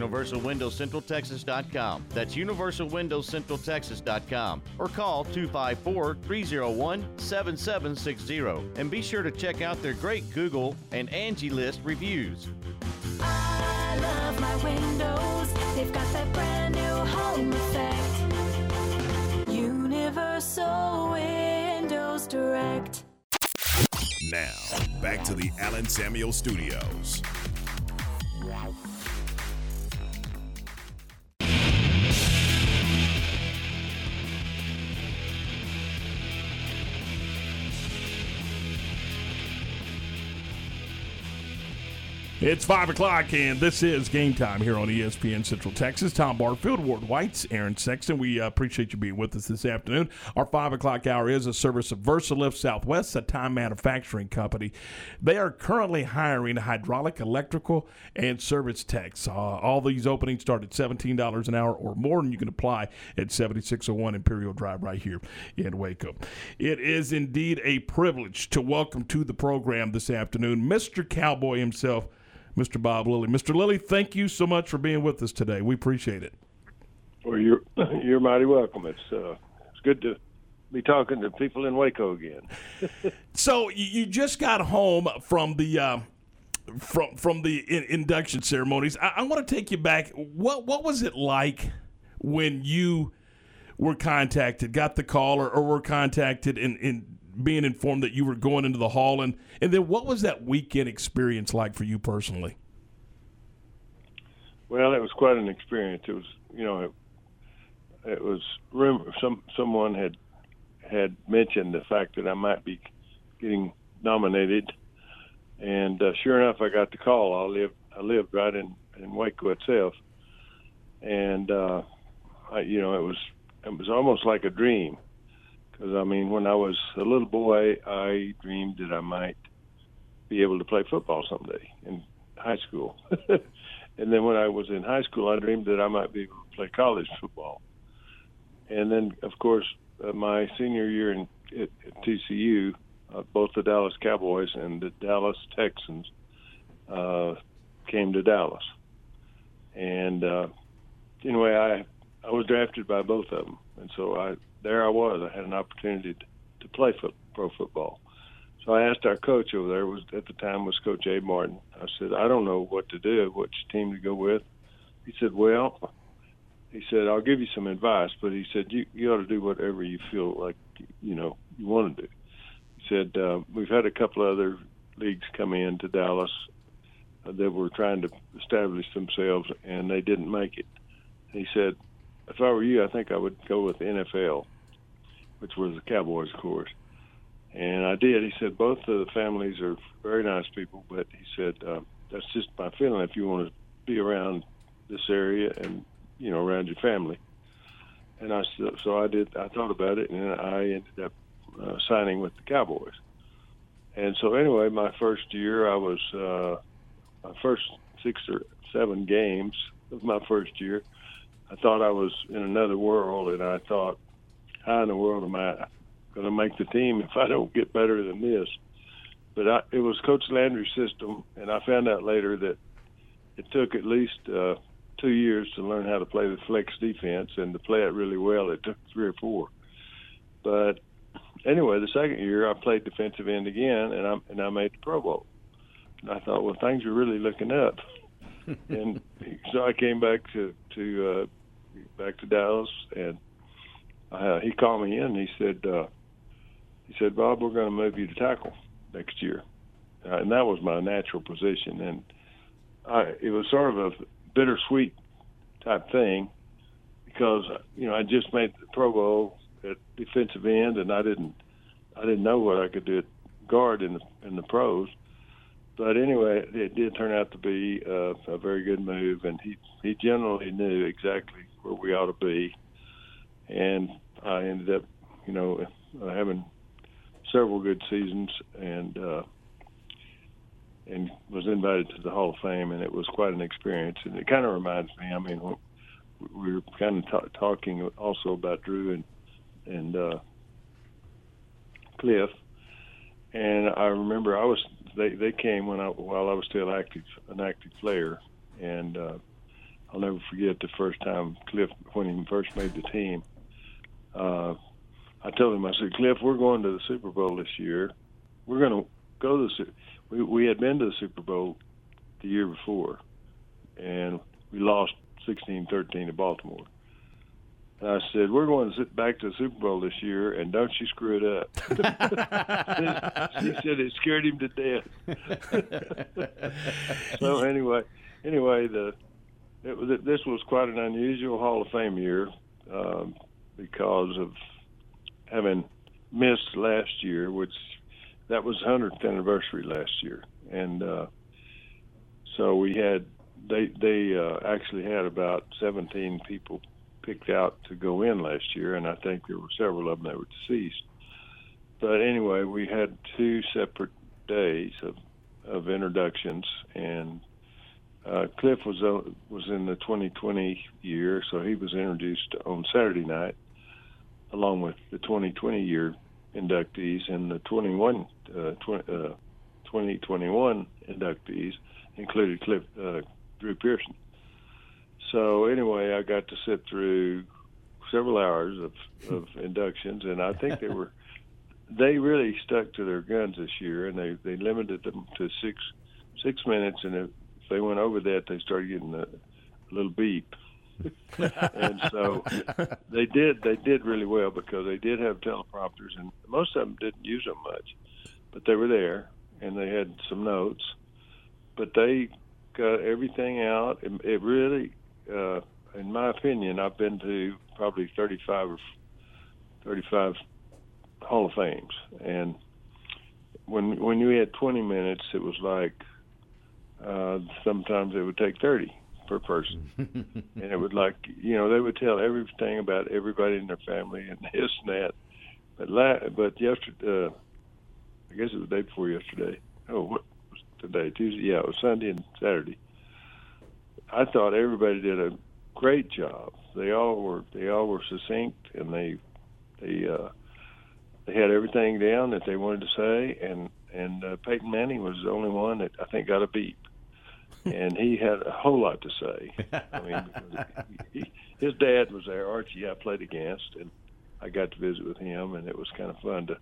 UniversalWindowsCentralTexas.com. That's UniversalWindowsCentralTexas.com. Or call 254-301-7760. And be sure to check out their great Google and Angie List reviews. I love my windows. They've got that brand new home effect. Universal Windows Direct. Now, back to the Allen Samuel Studios. It's 5 o'clock, and this is Game Time here on ESPN Central Texas. Tom Barfield, Ward Whites, Aaron Sexton. We appreciate you being with us this afternoon. Our 5 o'clock hour is a service of VersaLift Southwest, a Time manufacturing company. They are currently hiring hydraulic, electrical, and service techs. All these openings start at $17 an hour or more, and you can apply at 7601 Imperial Drive right here in Waco. It is indeed a privilege to welcome to the program this afternoon Mr. Cowboy himself, Mr. Bob Lilly. Mr. Lilly, thank you so much for being with us today. We appreciate it. Well, you're mighty welcome. It's good to be talking to people in Waco again. So you just got home from the induction ceremonies. I want to take you back. What was it like when you were contacted, got the call, or were contacted and being informed that you were going into the hall, and then what was that weekend experience like for you personally? Well, it was quite an experience. It was, it was rumored. Someone had mentioned the fact that I might be getting nominated, and sure enough, I got the call. I lived right in Waco itself, and it was almost like a dream. Because, when I was a little boy, I dreamed that I might be able to play football someday in high school. And then when I was in high school, I dreamed that I might be able to play college football. And then, of course, my senior year at TCU, both the Dallas Cowboys and the Dallas Texans came to Dallas. And anyway, I was drafted by both of them. And so there I was. I had an opportunity to play pro football. So I asked our coach over there, at the time was Coach Abe Martin. I said, I don't know what to do, which team to go with. He said, well, I'll give you some advice, but he said, you ought to do whatever you feel like, you want to do. He said, we've had a couple of other leagues come in to Dallas that were trying to establish themselves, and they didn't make it. He said, if I were you, I think I would go with the NFL, which was the Cowboys, of course. And I did. He said, both of the families are very nice people, but he said, that's just my feeling. If you want to be around this area and, around your family. And so I did. I thought about it, and I ended up signing with the Cowboys. And so anyway, my first year, my first 6 or 7 games of my first year. I thought I was in another world, and I thought, how in the world am I going to make the team if I don't get better than this? But it was Coach Landry's system, and I found out later that it took at least 2 years to learn how to play the flex defense, and to play it really well, it took 3 or 4. But anyway, the second year I played defensive end again, and I made the Pro Bowl. And I thought, well, things are really looking up. And so I came back to Dallas, and he called me in. And he said, Bob, we're going to move you to tackle next year, and that was my natural position. And it was sort of a bittersweet type thing, because I just made the Pro Bowl at defensive end, and I didn't know what I could do at guard in the pros. But anyway, it did turn out to be a very good move, and he generally knew exactly where we ought to be. And I ended up, having several good seasons, and was invited to the Hall of Fame, and it was quite an experience. And it kind of reminds me, we were kind of talking also about Drew and Cliff, and I remember they came while I was still an active player, and I'll never forget the first time Cliff, when he first made the team. I told him, I said, Cliff, we're going to the Super Bowl this year. We're going to go to we had been to the Super Bowl the year before, and we lost 16-13 to Baltimore. And I said, we're going to sit back to the Super Bowl this year, and don't you screw it up. He said it scared him to death. So anyway, this was quite an unusual Hall of Fame year because of having missed last year, which that was 100th anniversary last year. And so we had they actually had about 17 people picked out to go in last year, and I think there were several of them that were deceased. But anyway, we had 2 separate days of introductions, and Cliff was in the 2020 year, so he was introduced on Saturday night, along with the 2020 year inductees and the 2021 inductees, included Cliff, Drew Pearson. So anyway, I got to sit through several hours of inductions, and I think they really stuck to their guns this year, and they limited them to six minutes, and if they went over that, they started getting a little beep. And so they did really well, because they did have teleprompters, and most of them didn't use them much, but they were there, and they had some notes, but they got everything out. It really, in my opinion, I've been to probably 35 Hall of Fames, and when you had 20 minutes, it was like sometimes it would take 30 per person, and it would, like, they would tell everything about everybody in their family and this and that. But yesterday, I guess it was the day before yesterday. Oh, what was today? Tuesday? Yeah, it was Sunday and Saturday. I thought everybody did a great job. They all were succinct, and they had everything down that they wanted to say. And Peyton Manning was the only one that I think got a beep, and he had a whole lot to say. I mean, his dad was there, Archie. I played against, and I got to visit with him, and it was kind of fun to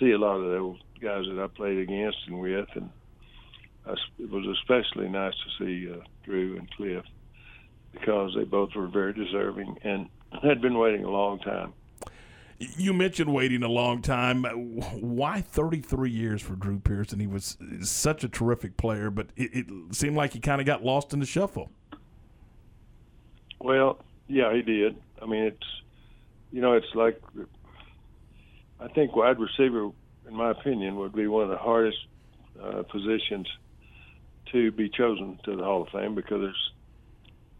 see a lot of the old guys that I played against and with, and it was especially nice to see Drew and Cliff, because they both were very deserving and had been waiting a long time. You mentioned waiting a long time. Why 33 years for Drew Pearson? He was such a terrific player, but it seemed like he kind of got lost in the shuffle. Well, yeah, he did. I mean, it's like, I think wide receiver, in my opinion, would be one of the hardest positions to be chosen to the Hall of Fame, because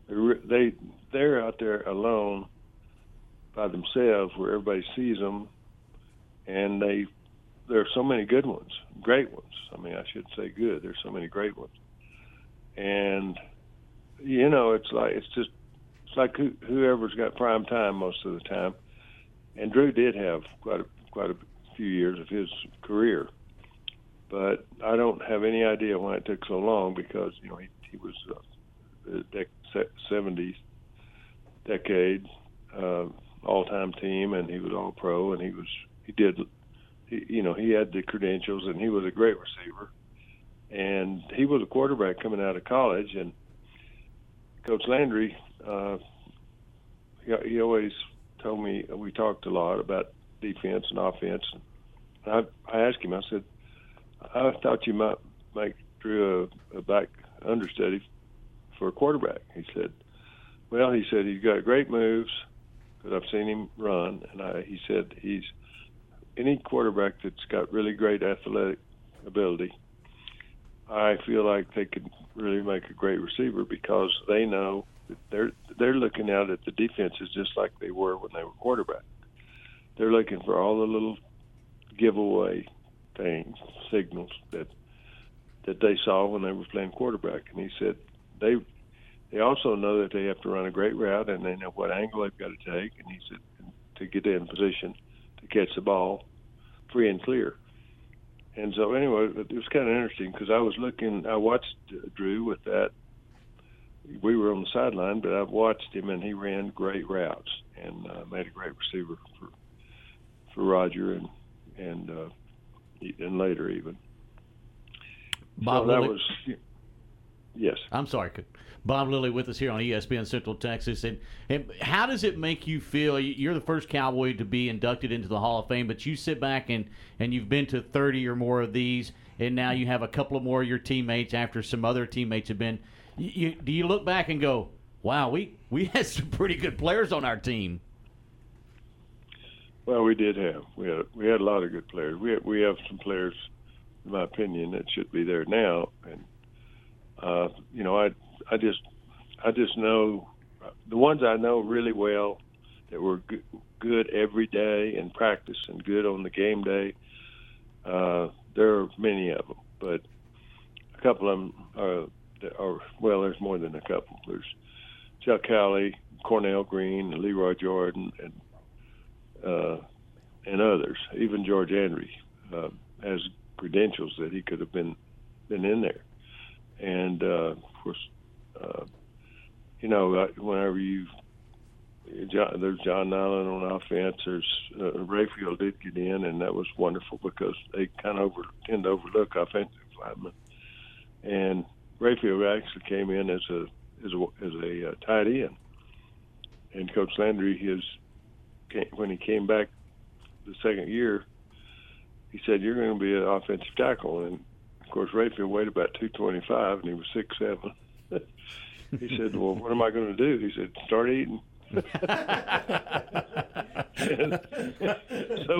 they're out there alone by themselves, where everybody sees them, and there are so many good ones, great ones. I mean, I should say good. There's so many great ones. And, you know, it's like whoever's got prime time most of the time. And Drew did have quite a few years of his career. But I don't have any idea why it took so long because, you know, he was the 70s decade all-time team, and he was all-pro, and he had the credentials, and he was a great receiver. And he was a quarterback coming out of college, and Coach Landry, he always told me, we talked a lot about defense and offense. And I asked him, I said, I thought you might make Drew a back understudy for a quarterback. He said, well, he said, he's got great moves because I've seen him run. And he said, he's any quarterback that's got really great athletic ability, I feel like they could really make a great receiver because they know that they're looking out at the defenses just like they were when they were quarterback. They're looking for all the little giveaway things, signals that they saw when they were playing quarterback. And he said they also know that they have to run a great route, and they know what angle they've got to take, and he said to get in position to catch the ball free and clear. And so anyway, it was kind of interesting because I watched Drew with that. We were on the sideline, but I watched him, and he ran great routes and made a great receiver for Roger and later even. Bob Lilly. Yes. I'm sorry. Bob Lilly with us here on ESPN Central Texas. And how does it make you feel? You're the first Cowboy to be inducted into the Hall of Fame, but you sit back and you've been to 30 or more of these, and now you have a couple of more of your teammates after some other teammates have been. Do you look back and go, wow, we had some pretty good players on our team? Well, we did have. We had a lot of good players. We have some players, in my opinion, that should be there now. And you know, I just know the ones I know really well that were good every day in practice and good on the game day. There are many of them, but a couple of them there's more than a couple. There's Chuck Howley, Cornell Green, and Leroy Jordan, and others. Even George Andry has credentials that he could have been in there. And, of course, you know, whenever there's John Nyland on offense, there's Rayfield did get in, and that was wonderful because they kind of tend to overlook offensive linemen. And Rayfield actually came in as a tight end. And Coach Landry, when he came back the second year, he said, you're going to be an offensive tackle. And, of course, Rayfield weighed about 225, and he was 6'7". He said, well, what am I going to do? He said, start eating. So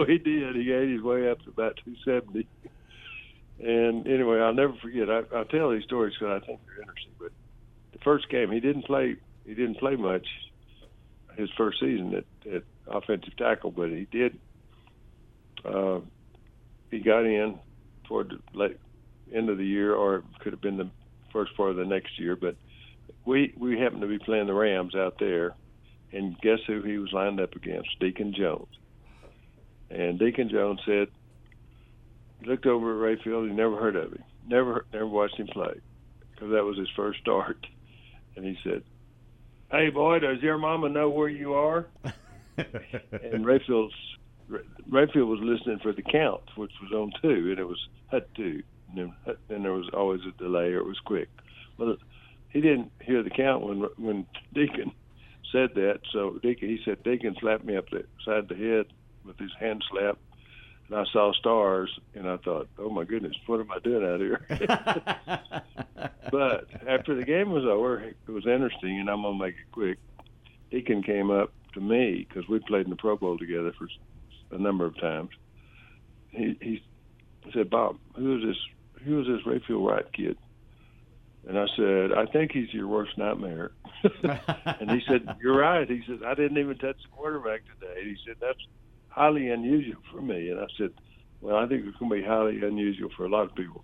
he did. He ate his way up to about 270. And anyway, I'll never forget. I tell these stories because I think they're interesting. But the first game, he didn't play much his first season at offensive tackle, but he did. He got in toward the late end of the year, or it could have been the first part of the next year, but we happened to be playing the Rams out there, and guess who he was lined up against? Deacon Jones. And Deacon Jones said he looked over at Rayfield, he never heard of him, never watched him play, because that was his first start. And he said, hey boy, does your mama know where you are? And Rayfield was listening for the count, which was on 2, and it was hut 2. And then there was always a delay, or it was quick. But he didn't hear the count when Deacon said that. So Deacon slapped me up the side of the head with his hand slap, and I saw stars, and I thought, oh my goodness, what am I doing out here? But after the game was over, it was interesting, and I'm gonna make it quick. Deacon came up to me because we played in the Pro Bowl together for a number of times. He said, Bob, who is this Rayfield Wright kid? And I said, I think he's your worst nightmare. And he said, you're right. He said, I didn't even touch the quarterback today. And he said, that's highly unusual for me. And I said, well, I think it's going to be highly unusual for a lot of people.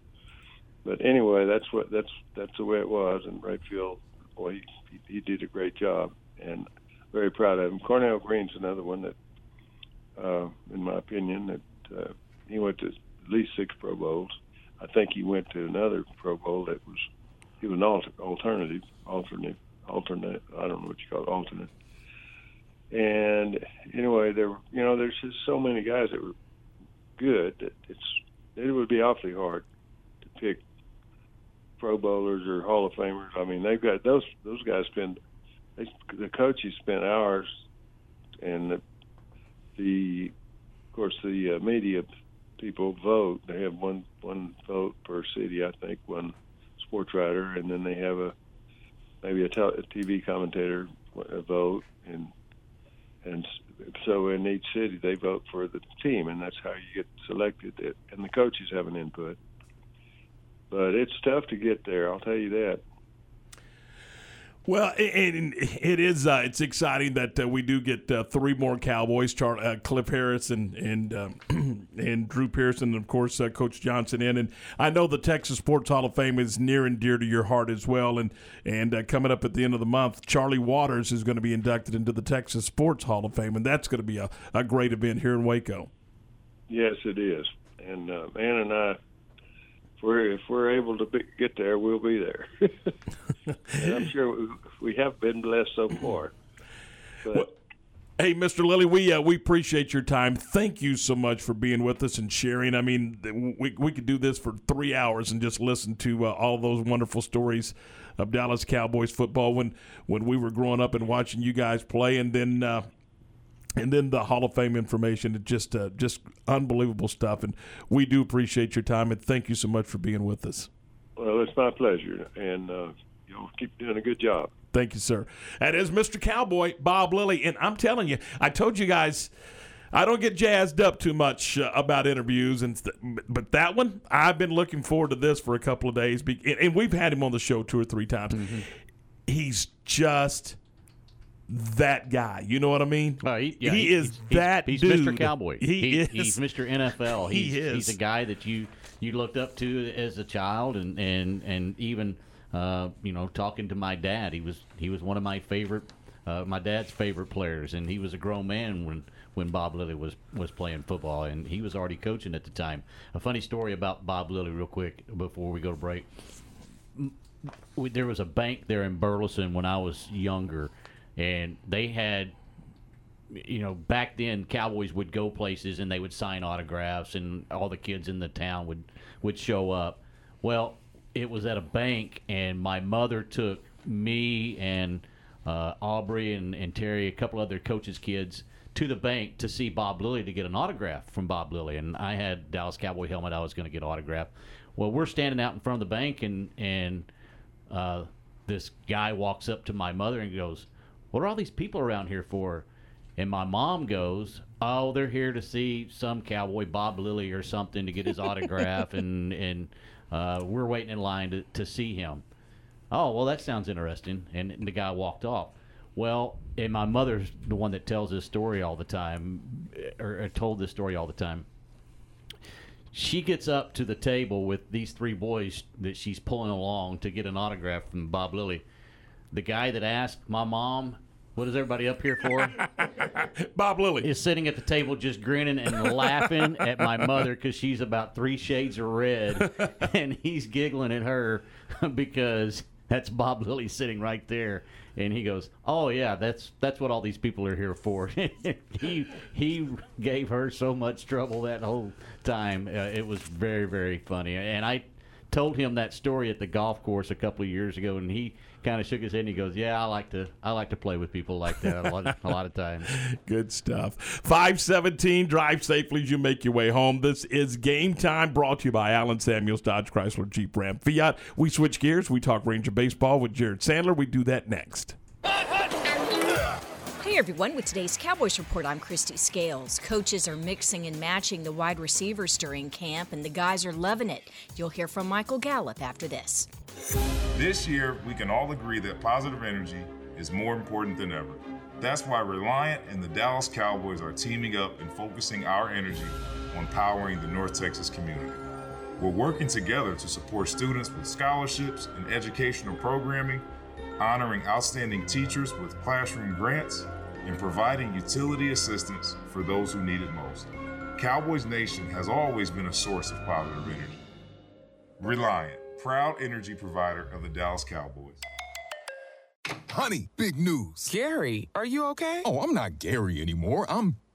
But anyway, that's the way it was. And Brightfield, boy, he did a great job, and very proud of him. Cornell Green's another one that, in my opinion, that he went to at least 6 Pro Bowls. I think he went to another Pro Bowl that was he was an alternate. I don't know what you call it, alternate. And anyway, there's just so many guys that were good that it would be awfully hard to pick Pro Bowlers or Hall of Famers. I mean, they've got those guys the coaches spent hours, and the media people vote. They have one vote per city, I think, one sports writer, and then they have a TV commentator vote, and so in each city they vote for the team, and that's how you get selected. And the coaches have an input, but it's tough to get there, I'll tell you that. Well, it is. It's exciting that we do get 3 more Cowboys: Cliff Harris and Drew Pearson, and of course Coach Johnson in. And I know the Texas Sports Hall of Fame is near and dear to your heart as well. And coming up at the end of the month, Charlie Waters is going to be inducted into the Texas Sports Hall of Fame, and that's going to be a great event here in Waco. Yes, it is. And Ann and I, if we're able to get there, we'll be there. And I'm sure we have been blessed so far. Well, hey, Mr. Lilly, we appreciate your time. Thank you so much for being with us and sharing. I mean, we could do this for 3 hours and just listen to all those wonderful stories of Dallas Cowboys football when we were growing up and watching you guys play, and then the Hall of Fame information, just unbelievable stuff. And we do appreciate your time, and thank you so much for being with us. Well, it's my pleasure, and you'll keep doing a good job. Thank you, sir. That is Mr. Cowboy, Bob Lilly. And I'm telling you, I told you guys I don't get jazzed up too much about interviews, but that one, I've been looking forward to this for a couple of days, and we've had him on the show 2 or 3 times. Mm-hmm. He's just that guy, you know what I mean? He's Mr. Cowboy. He's Mr. NFL. He's a guy that you looked up to as a child, and even talking to my dad, he was one of my favorite, my dad's favorite players, and he was a grown man when Bob Lilly was playing football, and he was already coaching at the time. A funny story about Bob Lilly, real quick, before we go to break. There was a bank there in Burleson when I was younger. And they had, back then Cowboys would go places and they would sign autographs, and all the kids in the town would show up. Well, it was at a bank, and my mother took me and Aubrey and Terry, a couple other coaches' kids, to the bank to see Bob Lilly to get an autograph from Bob Lilly. And I had Dallas Cowboy helmet. I was going to get autographed. Well, we're standing out in front of the bank, and this guy walks up to my mother and goes, "What are all these people around here for?" And my mom goes, "Oh, they're here to see some cowboy, Bob Lilly or something, to get his autograph, and we're waiting in line to see him." "Oh, well, that sounds interesting." And the guy walked off. Well, and my mother's the one that tells this story all the time, or told this story all the time. She gets up to the table with these 3 boys that she's pulling along to get an autograph from Bob Lilly. The guy that asked my mom, "What is everybody up here for?" Bob Lilly is sitting at the table just grinning and laughing at my mother because she's about 3 shades of red, and he's giggling at her because that's Bob Lilly sitting right there. And he goes, "Oh, yeah, that's what all these people are here for." He gave her so much trouble that whole time. It was very, very funny. And I told him that story at the golf course a couple of years ago, and he kind of shook his head and he goes, "Yeah, I like to play with people like that a lot of times." Good stuff. 5:17, drive safely as you make your way home. This is Game Time, brought to you by Alan Samuels, Dodge, Chrysler, Jeep, Ram, Fiat. We switch gears. We talk Ranger baseball with Jared Sandler. We do that next. Hey everyone, with today's Cowboys Report, I'm Christy Scales. Coaches are mixing and matching the wide receivers during camp, and the guys are loving it. You'll hear from Michael Gallup after this. This year, we can all agree that positive energy is more important than ever. That's why Reliant and the Dallas Cowboys are teaming up and focusing our energy on powering the North Texas community. We're working together to support students with scholarships and educational programming, honoring outstanding teachers with classroom grants, and providing utility assistance for those who need it most. Cowboys Nation has always been a source of positive energy. Reliant, proud energy provider of the Dallas Cowboys. Honey, big news. Gary, are you okay? Oh, I'm not Gary anymore. I'm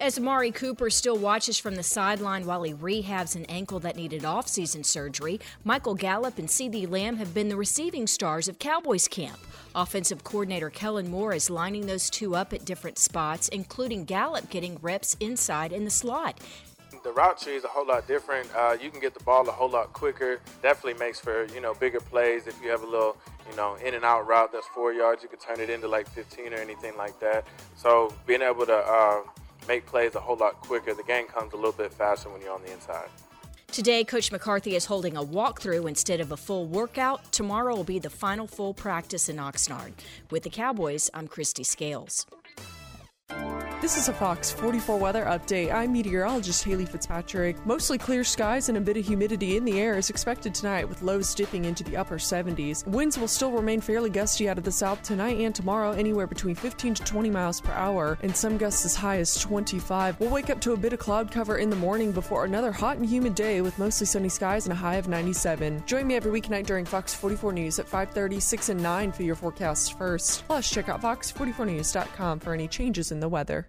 As Amari Cooper still watches from the sideline while he rehabs an ankle that needed off-season surgery, Michael Gallup and CeeDee Lamb have been the receiving stars of Cowboys camp. Offensive coordinator Kellen Moore is lining those two up at different spots, including Gallup getting reps inside in the slot. The route tree is a whole lot different. You can get the ball a whole lot quicker. Definitely makes for, bigger plays. If you have a little, in and out route that's 4 yards, you can turn it into like 15 or anything like that. So being able to make plays a whole lot quicker, the game comes a little bit faster when you're on the inside. Today, Coach McCarthy is holding a walkthrough instead of a full workout. Tomorrow will be the final full practice in Oxnard. With the Cowboys, I'm Christy Scales. This is a Fox 44 weather update. I'm meteorologist Haley Fitzpatrick. Mostly clear skies and a bit of humidity in the air is expected tonight, with lows dipping into the upper 70s. Winds will still remain fairly gusty out of the south tonight and tomorrow, anywhere between 15 to 20 miles per hour, and some gusts as high as 25. We'll wake up to a bit of cloud cover in the morning before another hot and humid day with mostly sunny skies and a high of 97. Join me every weeknight during Fox 44 News at 5:30, 6, and 9 for your forecasts first. Plus, check out fox44news.com for any changes in the weather.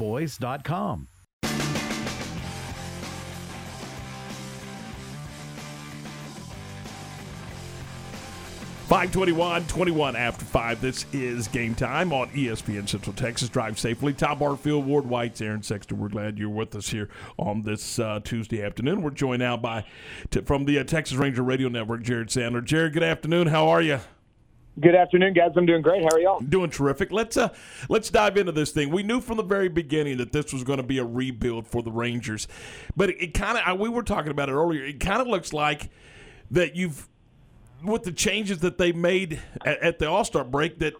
Boys.com. Five twenty-one after five. This is Game Time on ESPN Central Texas. Drive safely. Tom Barfield, Ward White's, Aaron Sexton. We're glad you're with us here on this Tuesday afternoon. We're joined now by from the Texas Ranger Radio Network, Jared Sandler. Jared, good afternoon. How are you? Good afternoon, guys. I'm doing great. How are y'all? Doing terrific. Let's dive into this thing. We knew from the very beginning that this was going to be a rebuild for the Rangers, but it kind of, we were talking about it earlier, it kind of looks like that you've, with the changes that they made at the All-Star break, that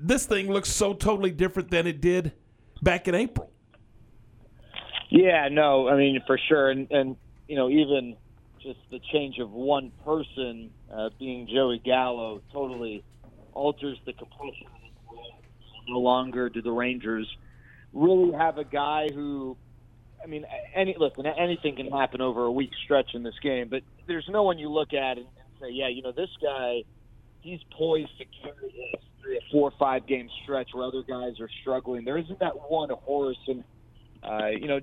this thing looks so totally different than it did back in April. Yeah, no, I mean, for sure. And even just the change of one person being Joey Gallo totally alters the complexion of the world. No longer do the Rangers really have a guy who, anything can happen over a week stretch in this game, but there's no one you look at and say, this guy, he's poised to carry this 3 or 4 or 5 game stretch where other guys are struggling. There isn't that one horse. And,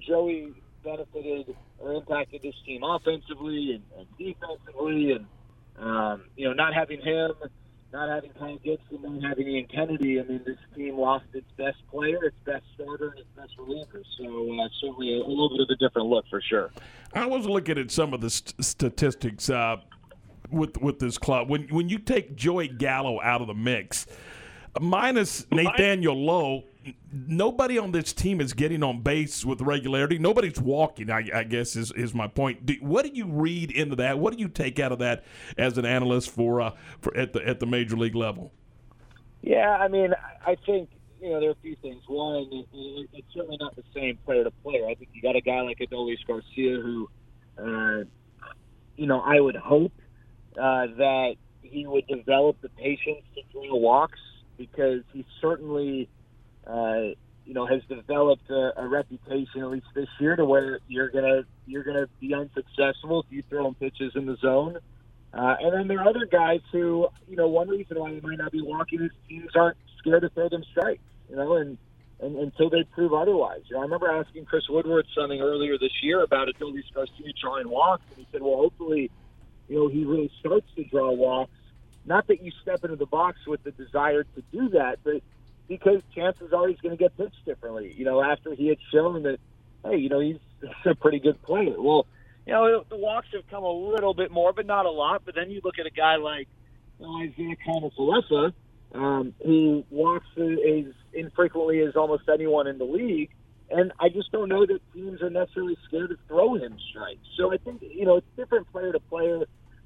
Joey benefited or impacted this team offensively and defensively, and not having him, not having Kyle Gibson, not having Ian Kennedy, this team lost its best player, its best starter, and its best reliever. So certainly a little bit of a different look for sure. I was looking at some of the statistics with this club. When you take Joey Gallo out of the mix, minus Nathaniel Lowe, nobody on this team is getting on base with regularity. Nobody's walking, I guess, is my point. What do you read into that? What do you take out of that as an analyst for at the major league level? Yeah, I mean, I think, you know, there are a few things. One, it's certainly not the same player to player. I think you got a guy like Adolis Garcia who, you know, I would hope that he would develop the patience to draw walks, because he certainly, you know, has developed a reputation, at least this year, to where you're gonna be unsuccessful if you throw him pitches in the zone. And then there are other guys who, you know, one reason why they might not be walking is teams aren't scared to throw them strikes, you know, and until they prove otherwise. You know, I remember asking Chris Woodward something earlier this year about until he starts to draw and walks, and he said, well, hopefully, you know, he really starts to draw walks. Not that you step into the box with the desire to do that, but because chances are he's going to get pitched differently, you know, after he had shown that, hey, you know, he's a pretty good player. Well, you know, the walks have come a little bit more, but not a lot. But then you look at a guy like Isaiah Kanafalefa, who walks as infrequently as almost anyone in the league, and I just don't know that teams are necessarily scared to throw him strikes. So I think, you know, it's different player to player.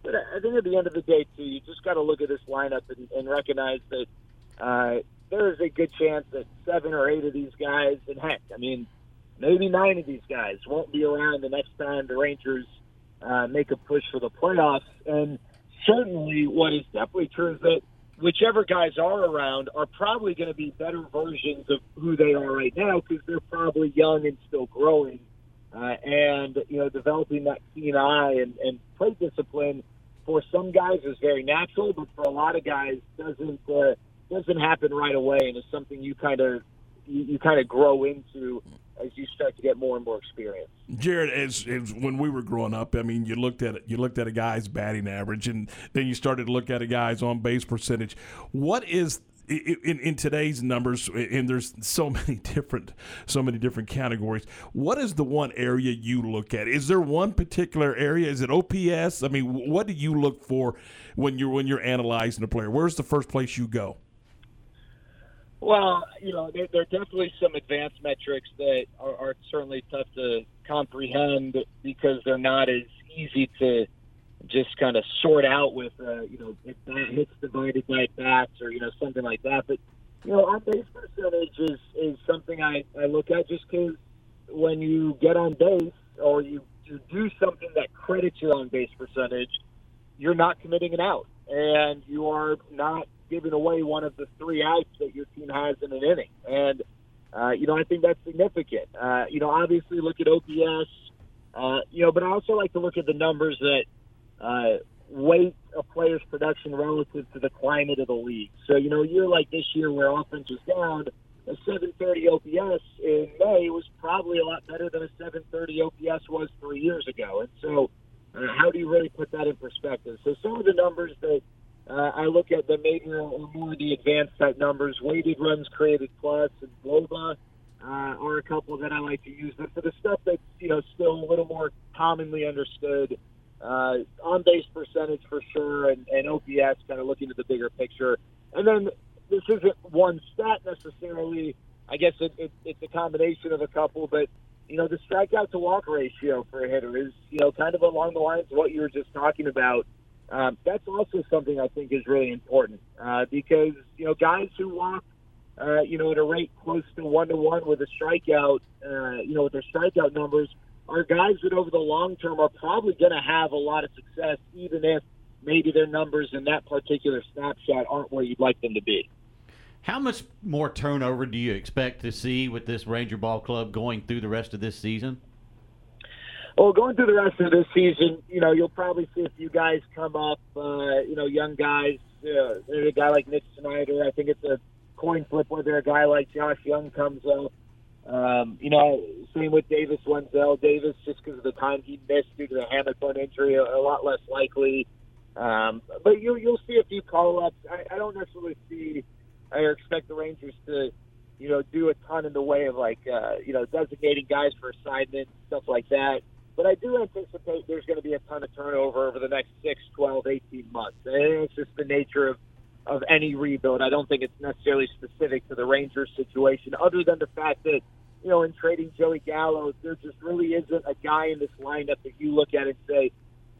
But I think at the end of the day, too, you just got to look at this lineup and recognize that there is a good chance that 7 or 8 of these guys, and heck, I mean, maybe 9 of these guys won't be around the next time the Rangers make a push for the playoffs. And certainly what is definitely true is that whichever guys are around are probably going to be better versions of who they are right now, because they're probably young and still growing. And, you know, developing that keen eye and play discipline for some guys is very natural, but for a lot of guys doesn't happen right away, and it's something you kind of grow into as you start to get more and more experience. Jared, as when we were growing up, I mean, you looked at a guy's batting average, and then you started to look at a guy's on base percentage. What is in today's numbers, and there's so many different categories, what is the one area you look at? Is there one particular area? Is it OPS? I mean, what do you look for when you're analyzing a player? Where's the first place you go? Well, you know, there are definitely some advanced metrics that are certainly tough to comprehend, because they're not as easy to just kind of sort out with, you know, if that hits divided by bats or, you know, something like that. But, you know, on base percentage is something I look at, just because when you get on base or you do something that credits your on base percentage, you're not committing an out, and you are not giving away one of the 3 outs that your team has in an inning. And, you know, I think that's significant. You know, obviously look at OPS, you know, but I also like to look at the numbers that weight a player's production relative to the climate of the league. So, you know, a year like this year where offense was down, a 730 OPS in May was probably a lot better than a 730 OPS was 3 years ago. And so how do you really put that in perspective? So some of the numbers that I look at, that maybe are more the advanced type numbers, weighted runs created plus and WOBA, are a couple that I like to use. But for the stuff that's, you know, still a little more commonly understood, on base percentage for sure, and OPS, kind of looking at the bigger picture. And then this isn't one stat necessarily. I guess it's a combination of a couple, but, you know, the strikeout to walk ratio for a hitter is, you know, kind of along the lines of what you were just talking about. That's also something I think is really important, because, you know, guys who walk, you know, at a rate close to 1-to-1 with a strikeout, you know, with their strikeout numbers, are guys that over the long term are probably going to have a lot of success, even if maybe their numbers in that particular snapshot aren't where you'd like them to be. How much more turnover do you expect to see with this Ranger Ball Club going through the rest of this season? Well, going through the rest of this season, you know, you'll probably see a few guys come up, you know, young guys. A guy like Nick Snyder, I think it's a coin flip whether a guy like Josh Jung comes up. You know, same with Davis Wendzel. Davis, just because of the time he missed due to the hammock bone injury, a lot less likely. But you'll see a few call-ups. I don't necessarily see or expect the Rangers to, you know, do a ton in the way of, like, you know, designating guys for assignments, stuff like that. But I do anticipate there's going to be a ton of turnover over the next 6, 12, 18 months. And it's just the nature of of any rebuild. I don't think it's necessarily specific to the Rangers situation, other than the fact that, you know, in trading Joey Gallo, there just really isn't a guy in this lineup that you look at and say,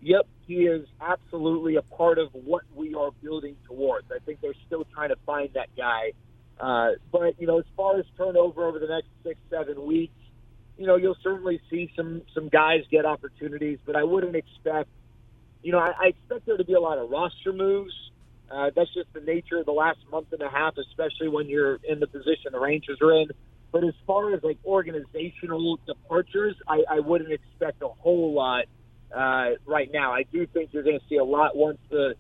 yep, he is absolutely a part of what we are building towards. I think they're still trying to find that guy. But, you know, as far as turnover over the next 6-7 weeks, you know, you'll certainly see some guys get opportunities, but I wouldn't expect, you know, I expect there to be a lot of roster moves. That's just the nature of the last month and a half, especially when you're in the position the Rangers are in. But as far as, like, organizational departures, I wouldn't expect a whole lot right now. I do think you're going to see a lot once the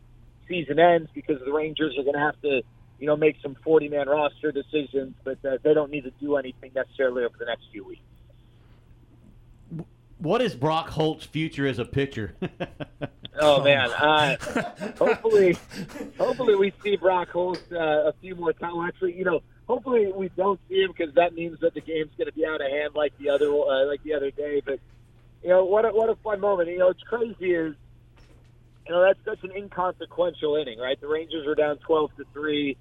season ends, because the Rangers are going to have to, you know, make some 40-man roster decisions, but they don't need to do anything necessarily over the next few weeks. What is Brock Holt's future as a pitcher? Oh, man. Hopefully we see Brock Holt a few more times. Actually, you know, hopefully we don't see him, because that means that the game's going to be out of hand like the other day. But, you know, what a fun moment. You know, it's crazy is, you know, that's such an inconsequential inning, right? The Rangers are down 12-3.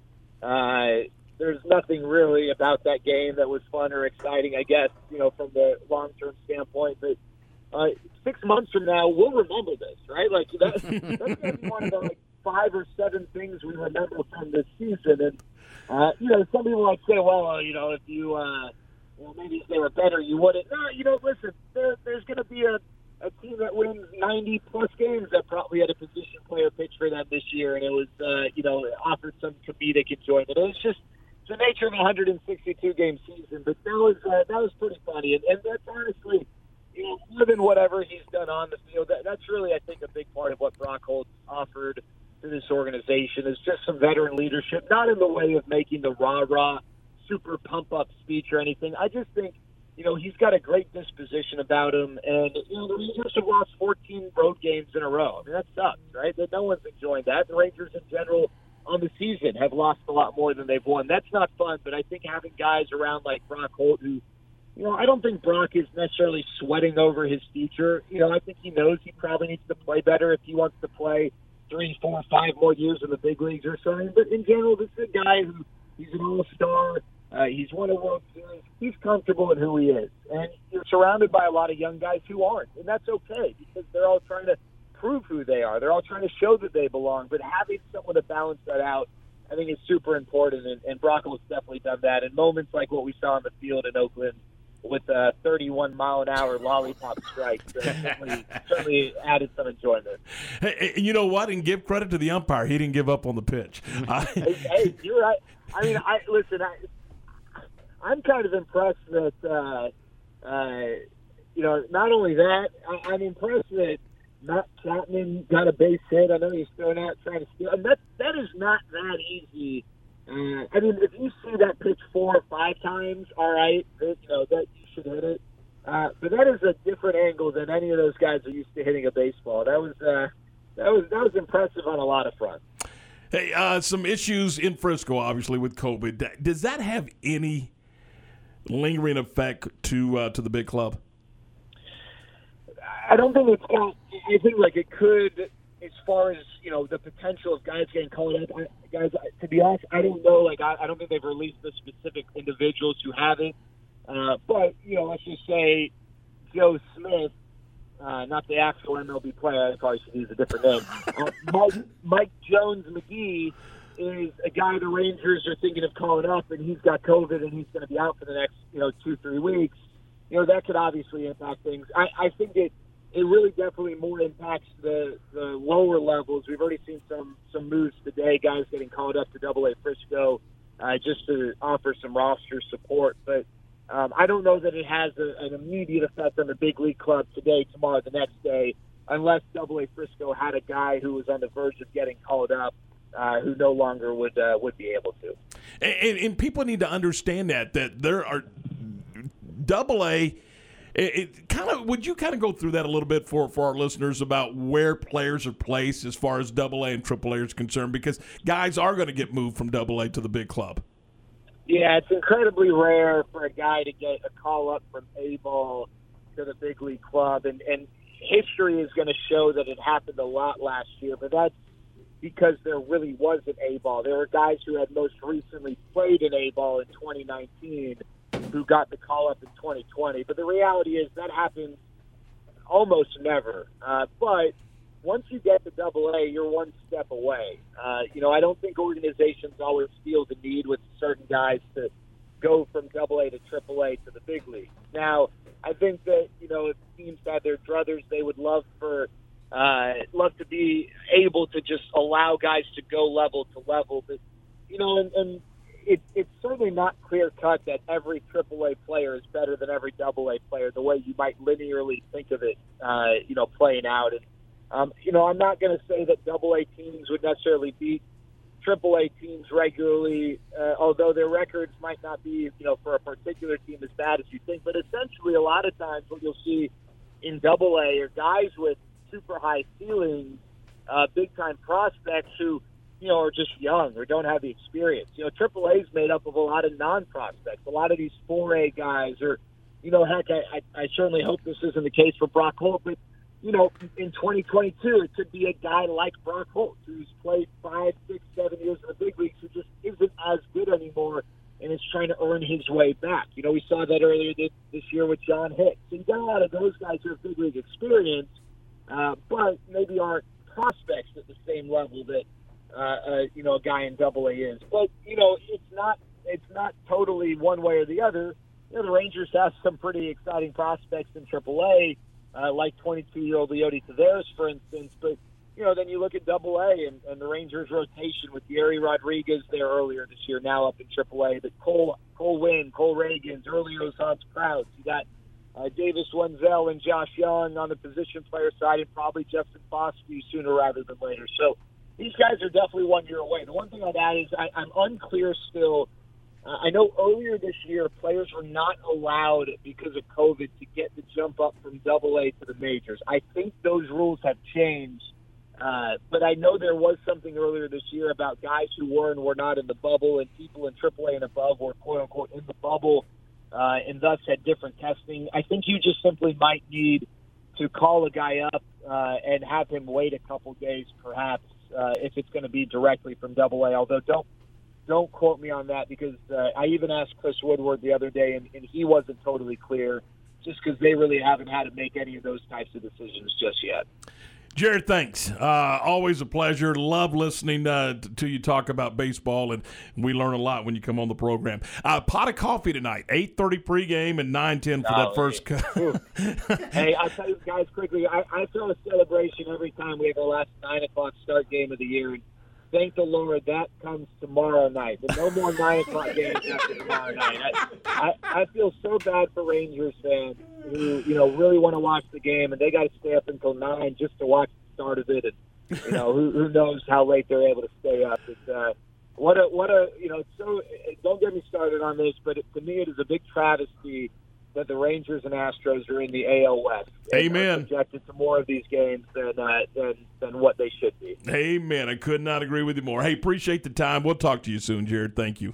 There's nothing really about that game that was fun or exciting, I guess, you know, from the long-term standpoint. But 6 months from now, we'll remember this, right? Like, that's going to be one of the, like, 5 or 7 things we remember from this season. And, you know, some people might say, well, you know, if you, well, maybe if they were better, you wouldn't. No, you know, listen, there's going to be a team that wins 90-plus games that probably had a position player pitch for them this year, and it was, you know, offered some comedic enjoyment. It's just the nature of a 162-game season, but that was pretty funny, and that's honestly, you know, more than whatever he's done on the field, that's really, I think, a big part of what Brock Holt offered to this organization is just some veteran leadership, not in the way of making the rah-rah, super pump-up speech or anything. I just think, you know, he's got a great disposition about him, and, you know, the Rangers have lost 14 road games in a row. I mean, that sucks, right? That no one's enjoying that. The Rangers in general on the season have lost a lot more than they've won. That's not fun, but I think having guys around like Brock Holt, who, you know, I don't think Brock is necessarily sweating over his future. You know, I think he knows he probably needs to play better if he wants to play 3, 4, 5 more years in the big leagues or something. But in general, this is a guy who, he's an all-star. He's won a World Series. He's comfortable in who he is. And you're surrounded by a lot of young guys who aren't. And that's okay, because they're all trying to prove who they are. They're all trying to show that they belong. But having someone to balance that out, I think, is super important. And Brock Holt's definitely done that. And moments like what we saw on the field in Oakland with a 31-mile-an-hour lollipop strike certainly added some enjoyment. Hey, you know what? And give credit to the umpire. He didn't give up on the pitch. Hey, you're right. I mean, I'm kind of impressed that, you know, not only that, I'm impressed that Matt Chapman got a base hit. I know he's thrown out trying to steal. And that is not that easy. I mean, if you see that pitch 4 or 5 times, all right, you know, that you should hit it. But that is a different angle than any of those guys are used to hitting a baseball. That was impressive on a lot of fronts. Hey, some issues in Frisco, obviously, with COVID. Does that have any lingering effect to the big club? I don't think it's got. I think, like, it could, as far as, you know, the potential of guys getting called up. Guys, to be honest, I don't know. Like, I don't think they've released the specific individuals who have it. But, you know, let's just say Joe Smith, not the actual MLB player. I probably should use a different name. Mike Jones-McGee is a guy the Rangers are thinking of calling up, and he's got COVID, and he's going to be out for the next, you know, 2-3 weeks. You know, that could obviously impact things. I think it really definitely more impacts the lower levels. We've already seen some moves today, guys getting called up to Double A Frisco just to offer some roster support. But I don't know that it has an immediate effect on the big league club today, tomorrow, the next day, unless Double A Frisco had a guy who was on the verge of getting called up who no longer would be able to. And people need to understand that there are Double A. Would you kind of go through that a little bit for our listeners about where players are placed as far as Double A and Triple A is concerned? Because guys are going to get moved from Double A to the big club. Yeah, it's incredibly rare for a guy to get a call up from A-ball to the big league club, and history is going to show that it happened a lot last year. But that's because there really was an A-ball. There were guys who had most recently played an A-ball in 2019 who got the call-up in 2020. But the reality is that happens almost never. But once you get to AA, you're one step away. I don't think organizations always feel the need with certain guys to go from AA to AAA to the big league. Now, I think that, if teams had their druthers, they would love to be able to just allow guys to go level to level. But, and it's certainly not clear-cut that every AAA player is better than every AA player, the way you might linearly think of it, playing out. And, I'm not going to say that AA teams would necessarily beat AAA teams regularly, although their records might not be, for a particular team as bad as you think. But essentially, a lot of times what you'll see in AA are guys with super high ceilings, big-time prospects who, are just young or don't have the experience. AAA is made up of a lot of non-prospects, a lot of these 4A guys, or, heck, I certainly hope this isn't the case for Brock Holt, but, in 2022, it could be a guy like Brock Holt who's played 5, 6, 7 years in the big leagues who just isn't as good anymore and is trying to earn his way back. We saw that earlier this year with John Hicks. So you got a lot of those guys who have big league experience, but maybe aren't prospects at the same level that, a guy in AA is. But, it's not totally one way or the other. The Rangers have some pretty exciting prospects in AAA, like 22-year-old Leody Taveras, for instance. But, then you look at AA and the Rangers' rotation with Yeri Rodriguez there earlier this year, now up in AAA. But Cole Winn, Cole Reagans, earlier Hans Krauss. You got Davis Wendzel and Josh Jung on the position player side, and probably Justin Foskey sooner rather than later. So these guys are definitely 1 year away. The one thing I'd add is I'm unclear still. I know earlier this year, players were not allowed because of COVID to get the jump up from AA to the majors. I think those rules have changed, but I know there was something earlier this year about guys who were and were not in the bubble, and people in AAA and above were, quote-unquote, in the bubble, and thus had different testing. I think you just simply might need to call a guy up and have him wait a couple days, perhaps, if it's going to be directly from AA, although don't quote me on that, because I even asked Chris Woodward the other day, and he wasn't totally clear, just because they really haven't had to make any of those types of decisions just yet. Jared, thanks. Always a pleasure. Love listening to you talk about baseball, and we learn a lot when you come on the program. Pot of coffee tonight, 8:30 pregame and 9:10 for that first cut. Hey, I'll tell you guys quickly, I throw a celebration every time we have our last 9 o'clock start game of the year, and thank the Lord that comes tomorrow night. But no more 9 o'clock games after tomorrow night. I feel so bad for Rangers fans who, really want to watch the game, and they got to stay up until 9 just to watch the start of it. And, who knows how late they're able to stay up. It's, don't get me started on this, but to me it is a big travesty that the Rangers and Astros are in the AL West. Amen. Subjected to more of these games than what they should be. Amen. I could not agree with you more. Hey, appreciate the time. We'll talk to you soon, Jared. Thank you.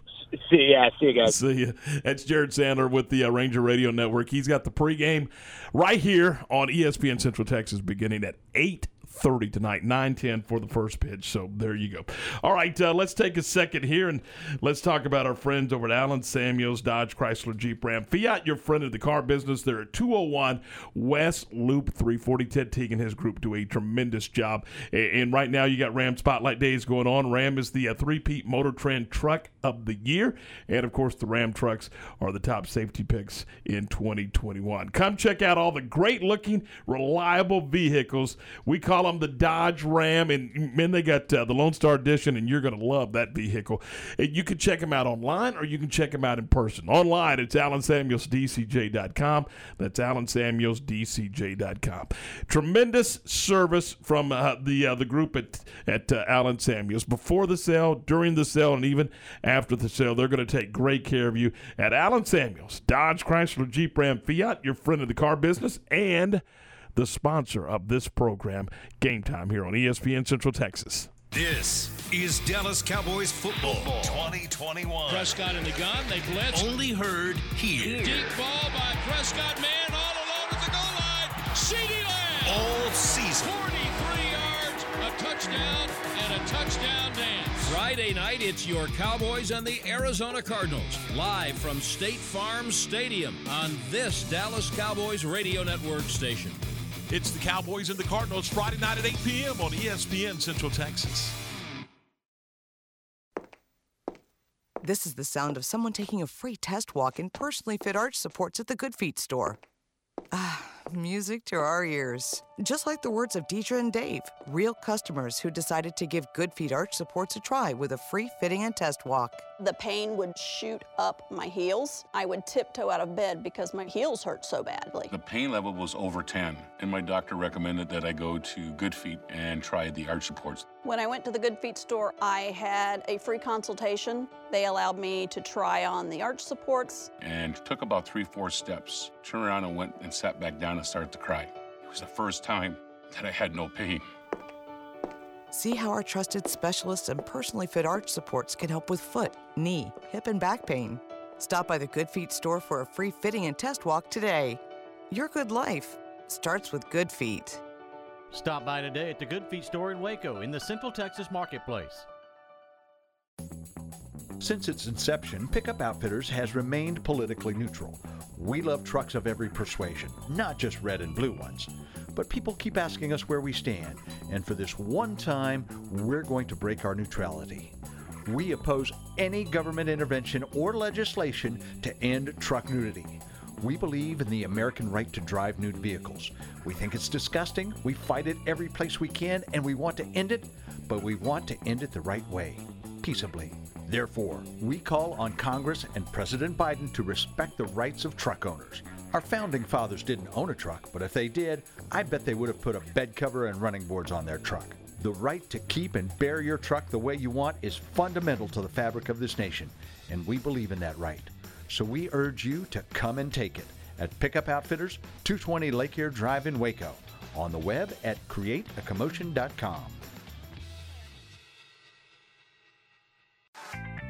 See you guys. See you. That's Jared Sandler with the Ranger Radio Network. He's got the pregame right here on ESPN Central Texas beginning at 8:30 tonight, 9:10 for the first pitch. So there you go. All right, let's take a second here and let's talk about our friends over at Allen Samuels Dodge Chrysler Jeep Ram Fiat, your friend of the car business. They're at 201 West Loop 340. Ted Teague and his group do a tremendous job. And right now you got Ram Spotlight Days going on. Ram is the three-peat Motor Trend Truck of the Year. And, of course, the Ram trucks are the top safety picks in 2021. Come check out all the great-looking, reliable vehicles. We call them the Dodge Ram, and then they got the Lone Star Edition, and you're going to love that vehicle. You can check them out online, or you can check them out in person. Online, it's AllenSamuelsDCJ.com. That's AllenSamuelsDCJ.com. Tremendous service from the group at Allen Samuels. Before the sale, during the sale, and even after the sale, they're going to take great care of you at Allen Samuels Dodge Chrysler Jeep Ram Fiat, your friend of the car business, and the sponsor of this program, Game Time, here on ESPN Central Texas. This is Dallas Cowboys football 2021. Prescott in the gun, they blitz. Only heard here. Deep ball by Prescott, man all alone at the goal line. CeeDee Lamb. All season. 43 yards, a touchdown, and a touchdown. Friday night, it's your Cowboys and the Arizona Cardinals, live from State Farm Stadium on this Dallas Cowboys Radio Network station. It's the Cowboys and the Cardinals Friday night at 8 p.m. on ESPN Central Texas. This is the sound of someone taking a free test walk in personally fit arch supports at the Good Feet store. Ah, music to our ears. Just like the words of Deidre and Dave, real customers who decided to give Good Feet arch supports a try with a free fitting and test walk. The pain would shoot up my heels. I would tiptoe out of bed because my heels hurt so badly. The pain level was over 10, and my doctor recommended that I go to Good Feet and try the arch supports. When I went to the Good Feet store, I had a free consultation. They allowed me to try on the arch supports. And took about 3-4 steps, turned around and went and sat back down and started to cry. It was the first time that I had no pain. See how our trusted specialists and personally fit arch supports can help with foot, knee, hip, and back pain. Stop by the Good Feet store for a free fitting and test walk today. Your good life starts with Good Feet. Stop by today at the Good Feet store in Waco in the Central Texas Marketplace. Since its inception, Pickup Outfitters has remained politically neutral. We love trucks of every persuasion, not just red and blue ones. But people keep asking us where we stand, and for this one time, we're going to break our neutrality. We oppose any government intervention or legislation to end truck nudity. We believe in the American right to drive nude vehicles. We think it's disgusting, we fight it every place we can, and we want to end it, but we want to end it the right way, peaceably. Therefore, we call on Congress and President Biden to respect the rights of truck owners. Our founding fathers didn't own a truck, but if they did, I bet they would have put a bed cover and running boards on their truck. The right to keep and bear your truck the way you want is fundamental to the fabric of this nation, and we believe in that right. So we urge you to come and take it at Pickup Outfitters, 220 Lake Erie Drive in Waco, on the web at createacommotion.com.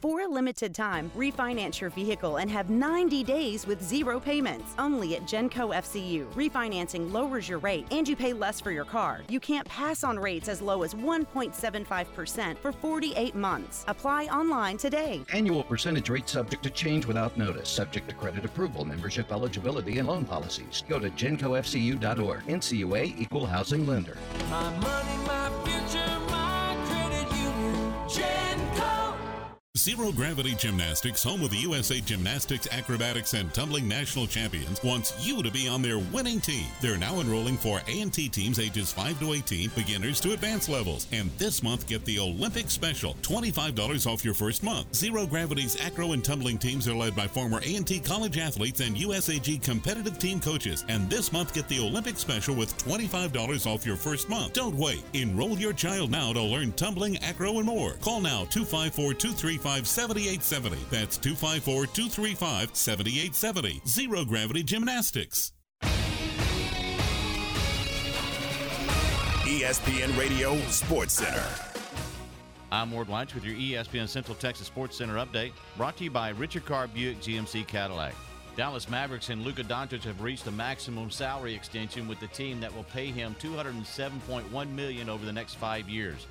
For a limited time, refinance your vehicle and have 90 days with zero payments only at Genco FCU. Refinancing lowers your rate and you pay less for your car. You can't pass on rates as low as 1.75% for 48 months. Apply online today. Annual percentage rate subject to change without notice. Subject to credit approval, membership eligibility, and loan policies. Go to GencoFCU.org. NCUA Equal Housing Lender. My money, my future, my credit union. Genco. Zero Gravity Gymnastics, home of the USA Gymnastics, Acrobatics, and Tumbling National Champions, wants you to be on their winning team. They're now enrolling for A&T teams ages 5 to 18, beginners to advanced levels. And this month, get the Olympic Special, $25 off your first month. Zero Gravity's acro and tumbling teams are led by former A&T college athletes and USAG competitive team coaches. And this month, get the Olympic Special with $25 off your first month. Don't wait. Enroll your child now to learn tumbling, acro, and more. Call now, 254-235-7870. That's 254-235-7870. Zero Gravity Gymnastics. ESPN Radio Sports Center. I'm Ward Weitz with your ESPN Central Texas Sports Center update, brought to you by Richard Carr Buick GMC Cadillac. Dallas Mavericks and Luka Doncic have reached a maximum salary extension with the team that will pay him $207.1 million over the next 5 years.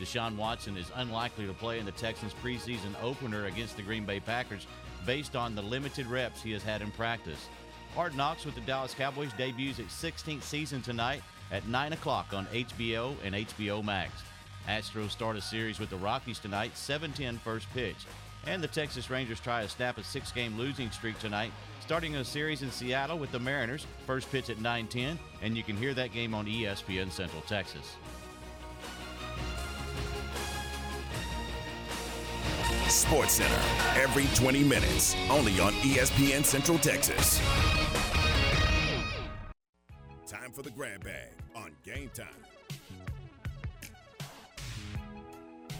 Deshaun Watson is unlikely to play in the Texans' preseason opener against the Green Bay Packers based on the limited reps he has had in practice. Hard Knocks with the Dallas Cowboys debuts its 16th season tonight at 9 o'clock on HBO and HBO Max. Astros start a series with the Rockies tonight, 7-10 first pitch. And the Texas Rangers try to snap a 6-game losing streak tonight, starting a series in Seattle with the Mariners, first pitch at 9-10, and you can hear that game on ESPN Central Texas. Sports Center, every 20 minutes, only on ESPN Central Texas. Time for the grab bag on Game Time.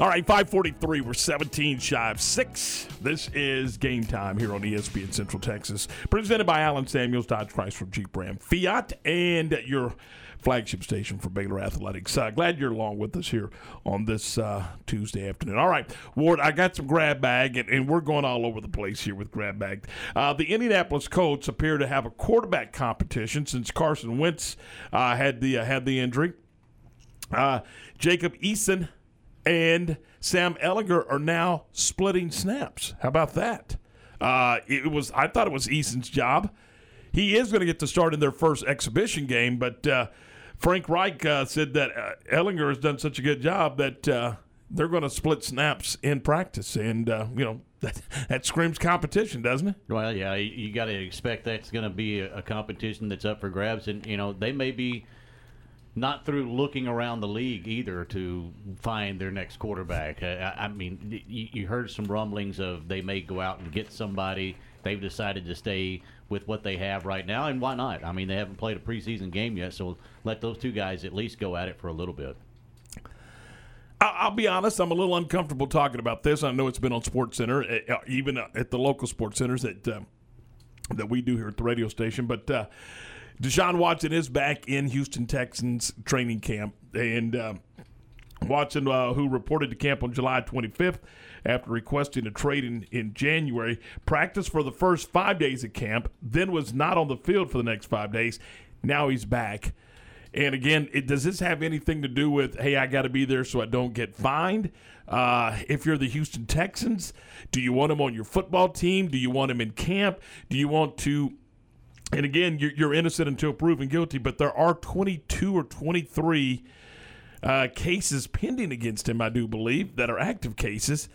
All right, 5:43. We're 17 shy of 6. This is Game Time here on ESPN Central Texas, presented by Alan Samuels, Dodge Chrysler Jeep Ram Fiat, and your flagship station for Baylor Athletics. Glad you're along with us here on this Tuesday afternoon. All right, Ward, I got some grab bag, and we're going all over the place here with grab bag. The Indianapolis Colts appear to have a quarterback competition since Carson Wentz had the injury. Jacob Eason and Sam Ehlinger are now splitting snaps. How about that? I thought it was Eason's job. He is going to get to start in their first exhibition game, but Frank Reich said that Ehlinger has done such a good job that they're going to split snaps in practice. And, that screams competition, doesn't it? Well, yeah, you got to expect that's going to be a competition that's up for grabs. And, they may be not through looking around the league either to find their next quarterback. You heard some rumblings of they may go out and get somebody. They've decided to stay with what they have right now, and why not? I mean, they haven't played a preseason game yet, so let those two guys at least go at it for a little bit. I'll be honest, I'm a little uncomfortable talking about this. I know it's been on SportsCenter, even at the local sports centers that we do here at the radio station, but Deshaun Watson is back in Houston Texans training camp, and Watson, who reported to camp on July 25th after requesting a trade in January, practiced for the first 5 days of camp, then was not on the field for the next 5 days. Now he's back. And again, does this have anything to do with, hey, I got to be there so I don't get fined? If you're the Houston Texans, do you want him on your football team? Do you want him in camp? Do you want to – and again, you're innocent until proven guilty, but there are 22 or 23 cases pending against him, I do believe, that are active cases.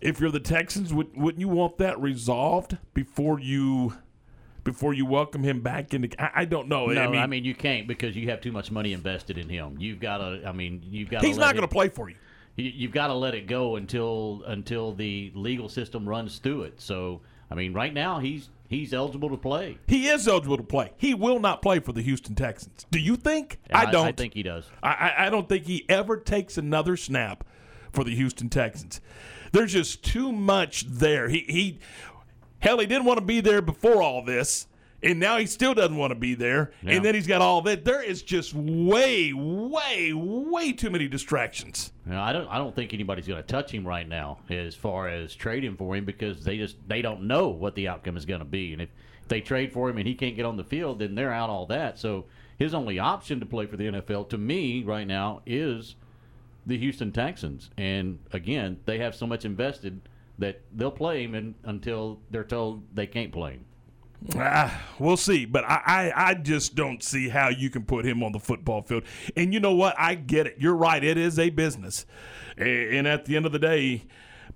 If you're the Texans, wouldn't you want that resolved before you welcome him back into? I don't know. No, I mean you can't, because you have too much money invested in him. You've got to. He's not going to play for you. You've got to let it go until the legal system runs through it. So I mean, right now he's eligible to play. He is eligible to play. He will not play for the Houston Texans. Do you think? I don't. I think he does. I don't think he ever takes another snap for the Houston Texans. There's just too much there. He didn't want to be there before all this, and now he still doesn't want to be there. Yeah. And then he's got all that. There is just way, way, way too many distractions. Now, I don't think anybody's going to touch him right now as far as trading for him, because they don't know what the outcome is going to be. And if they trade for him and he can't get on the field, then they're out all that. So his only option to play for the NFL, to me right now, is the Houston Texans. And again, they have so much invested that they'll play him until they're told they can't play him. We'll see. But I just don't see how you can put him on the football field. And you know what? I get it. You're right. It is a business. And at the end of the day,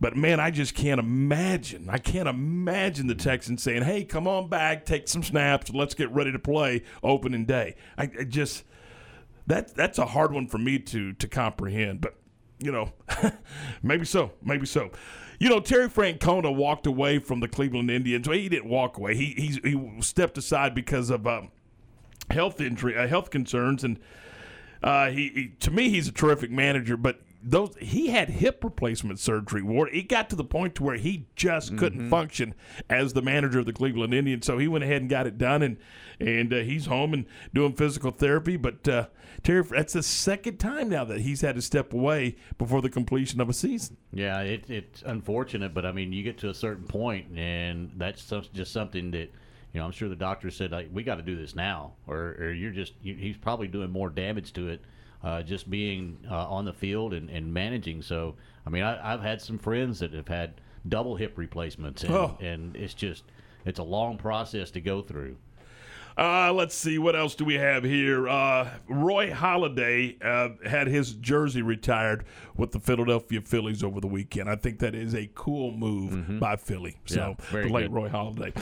but, man, I just can't imagine. I can't imagine the Texans saying, hey, come on back, take some snaps, let's get ready to play opening day. I just – That's a hard one for me to comprehend, but, maybe so, maybe so. Terry Francona walked away from the Cleveland Indians. Well, he didn't walk away. He stepped aside because of health concerns, and to me, he's a terrific manager, but he had hip replacement surgery, Ward. It got to the point to where he just couldn't function as the manager of the Cleveland Indians, so he went ahead and got it done, and he's home and doing physical therapy. But Terry, that's the second time now that he's had to step away before the completion of a season. Yeah, it's unfortunate, but I mean, you get to a certain point, and that's just something that I'm sure the doctor said, like, we got to do this now, or he's probably doing more damage to it. Just being on the field and managing. So, I mean, I've had some friends that have had double hip replacements, and it's a long process to go through. Let's see, what else do we have here? Roy Halladay had his jersey retired with the Philadelphia Phillies over the weekend. I think that is a cool move by Philly. So, yeah, the late good Roy Halladay.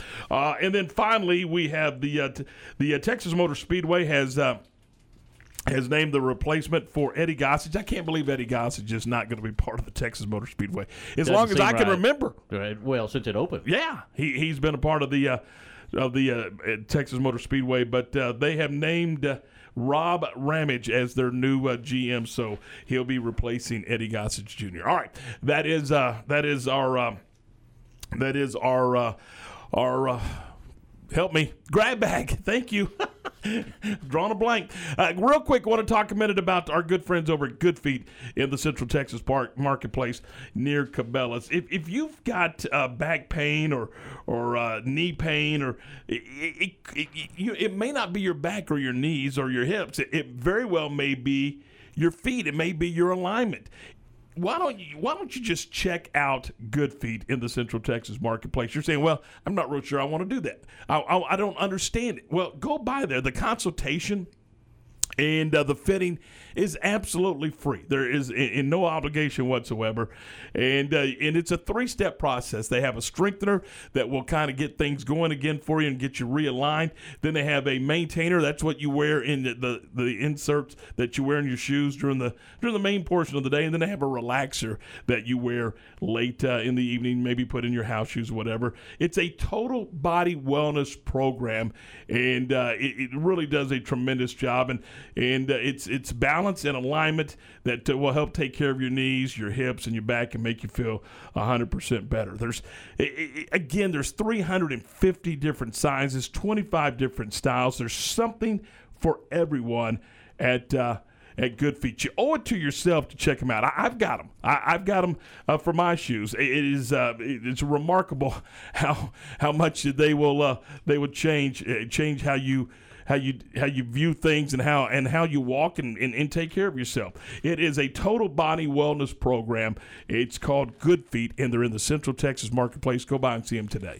And then finally, we have the Texas Motor Speedway has named the replacement for Eddie Gossage. I can't believe Eddie Gossage is not going to be part of the Texas Motor Speedway as long as I can remember. Well, since it opened. Yeah, he's been a part of the of the Texas Motor Speedway, but they have named Rob Ramage as their new GM, so he'll be replacing Eddie Gossage Jr. All right, that is our help me grab bag. Thank you. Drawn a blank. Real quick, want to talk a minute about our good friends over at Good Feet in the Central Texas Park Marketplace near Cabela's. If you've got back pain or knee pain, or it may not be your back or your knees or your hips. It very well may be your feet. It may be your alignment. Why don't you just check out Good Feet in the Central Texas Marketplace? You're saying, well, I'm not real sure I want to do that. I don't understand it. Well, go by there. The consultation and the fitting is absolutely free. There is in no obligation whatsoever. And it's a three-step process. They have a strengthener that will kind of get things going again for you and get you realigned. Then they have a maintainer. That's what you wear in the inserts that you wear in your shoes during the main portion of the day. And then they have a relaxer that you wear late in the evening, maybe put in your house shoes, whatever. It's a total body wellness program, and it really does a tremendous job. And it's balance and alignment that will help take care of your knees, your hips, and your back and make you feel 100% better. There's 350 different sizes, 25 different styles. There's something for everyone at Good Feet. You owe it to yourself to check them out. I've got them. I've got them for my shoes. It's remarkable how much they will change how you view things and how you walk and take care of yourself. It is a total body wellness program. It's called Good Feet, and they're in the Central Texas Marketplace. Go by and see them today.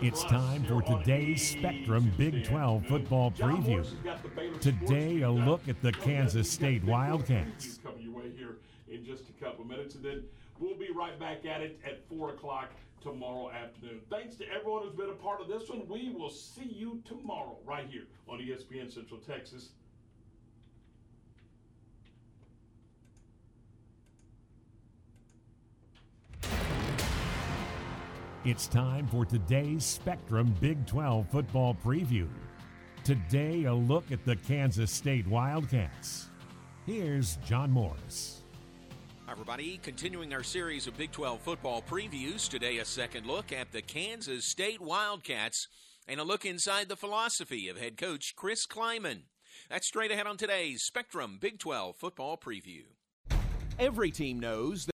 It's time for today's Spectrum Big 12 football preview. Today, a look at the Kansas State Wildcats. Coming your way here in just a couple minutes, and then we'll be right back at it at 4:00 tomorrow afternoon. Thanks to everyone who's been a part of this one. We will see you tomorrow right here on ESPN Central Texas. It's time for today's Spectrum Big 12 football preview. Today, a look at the Kansas State Wildcats. Here's John Morris. Hi, everybody. Continuing our series of Big 12 football previews, today a second look at the Kansas State Wildcats and a look inside the philosophy of head coach Chris Kleiman. That's straight ahead on today's Spectrum Big 12 football preview. Every team knows that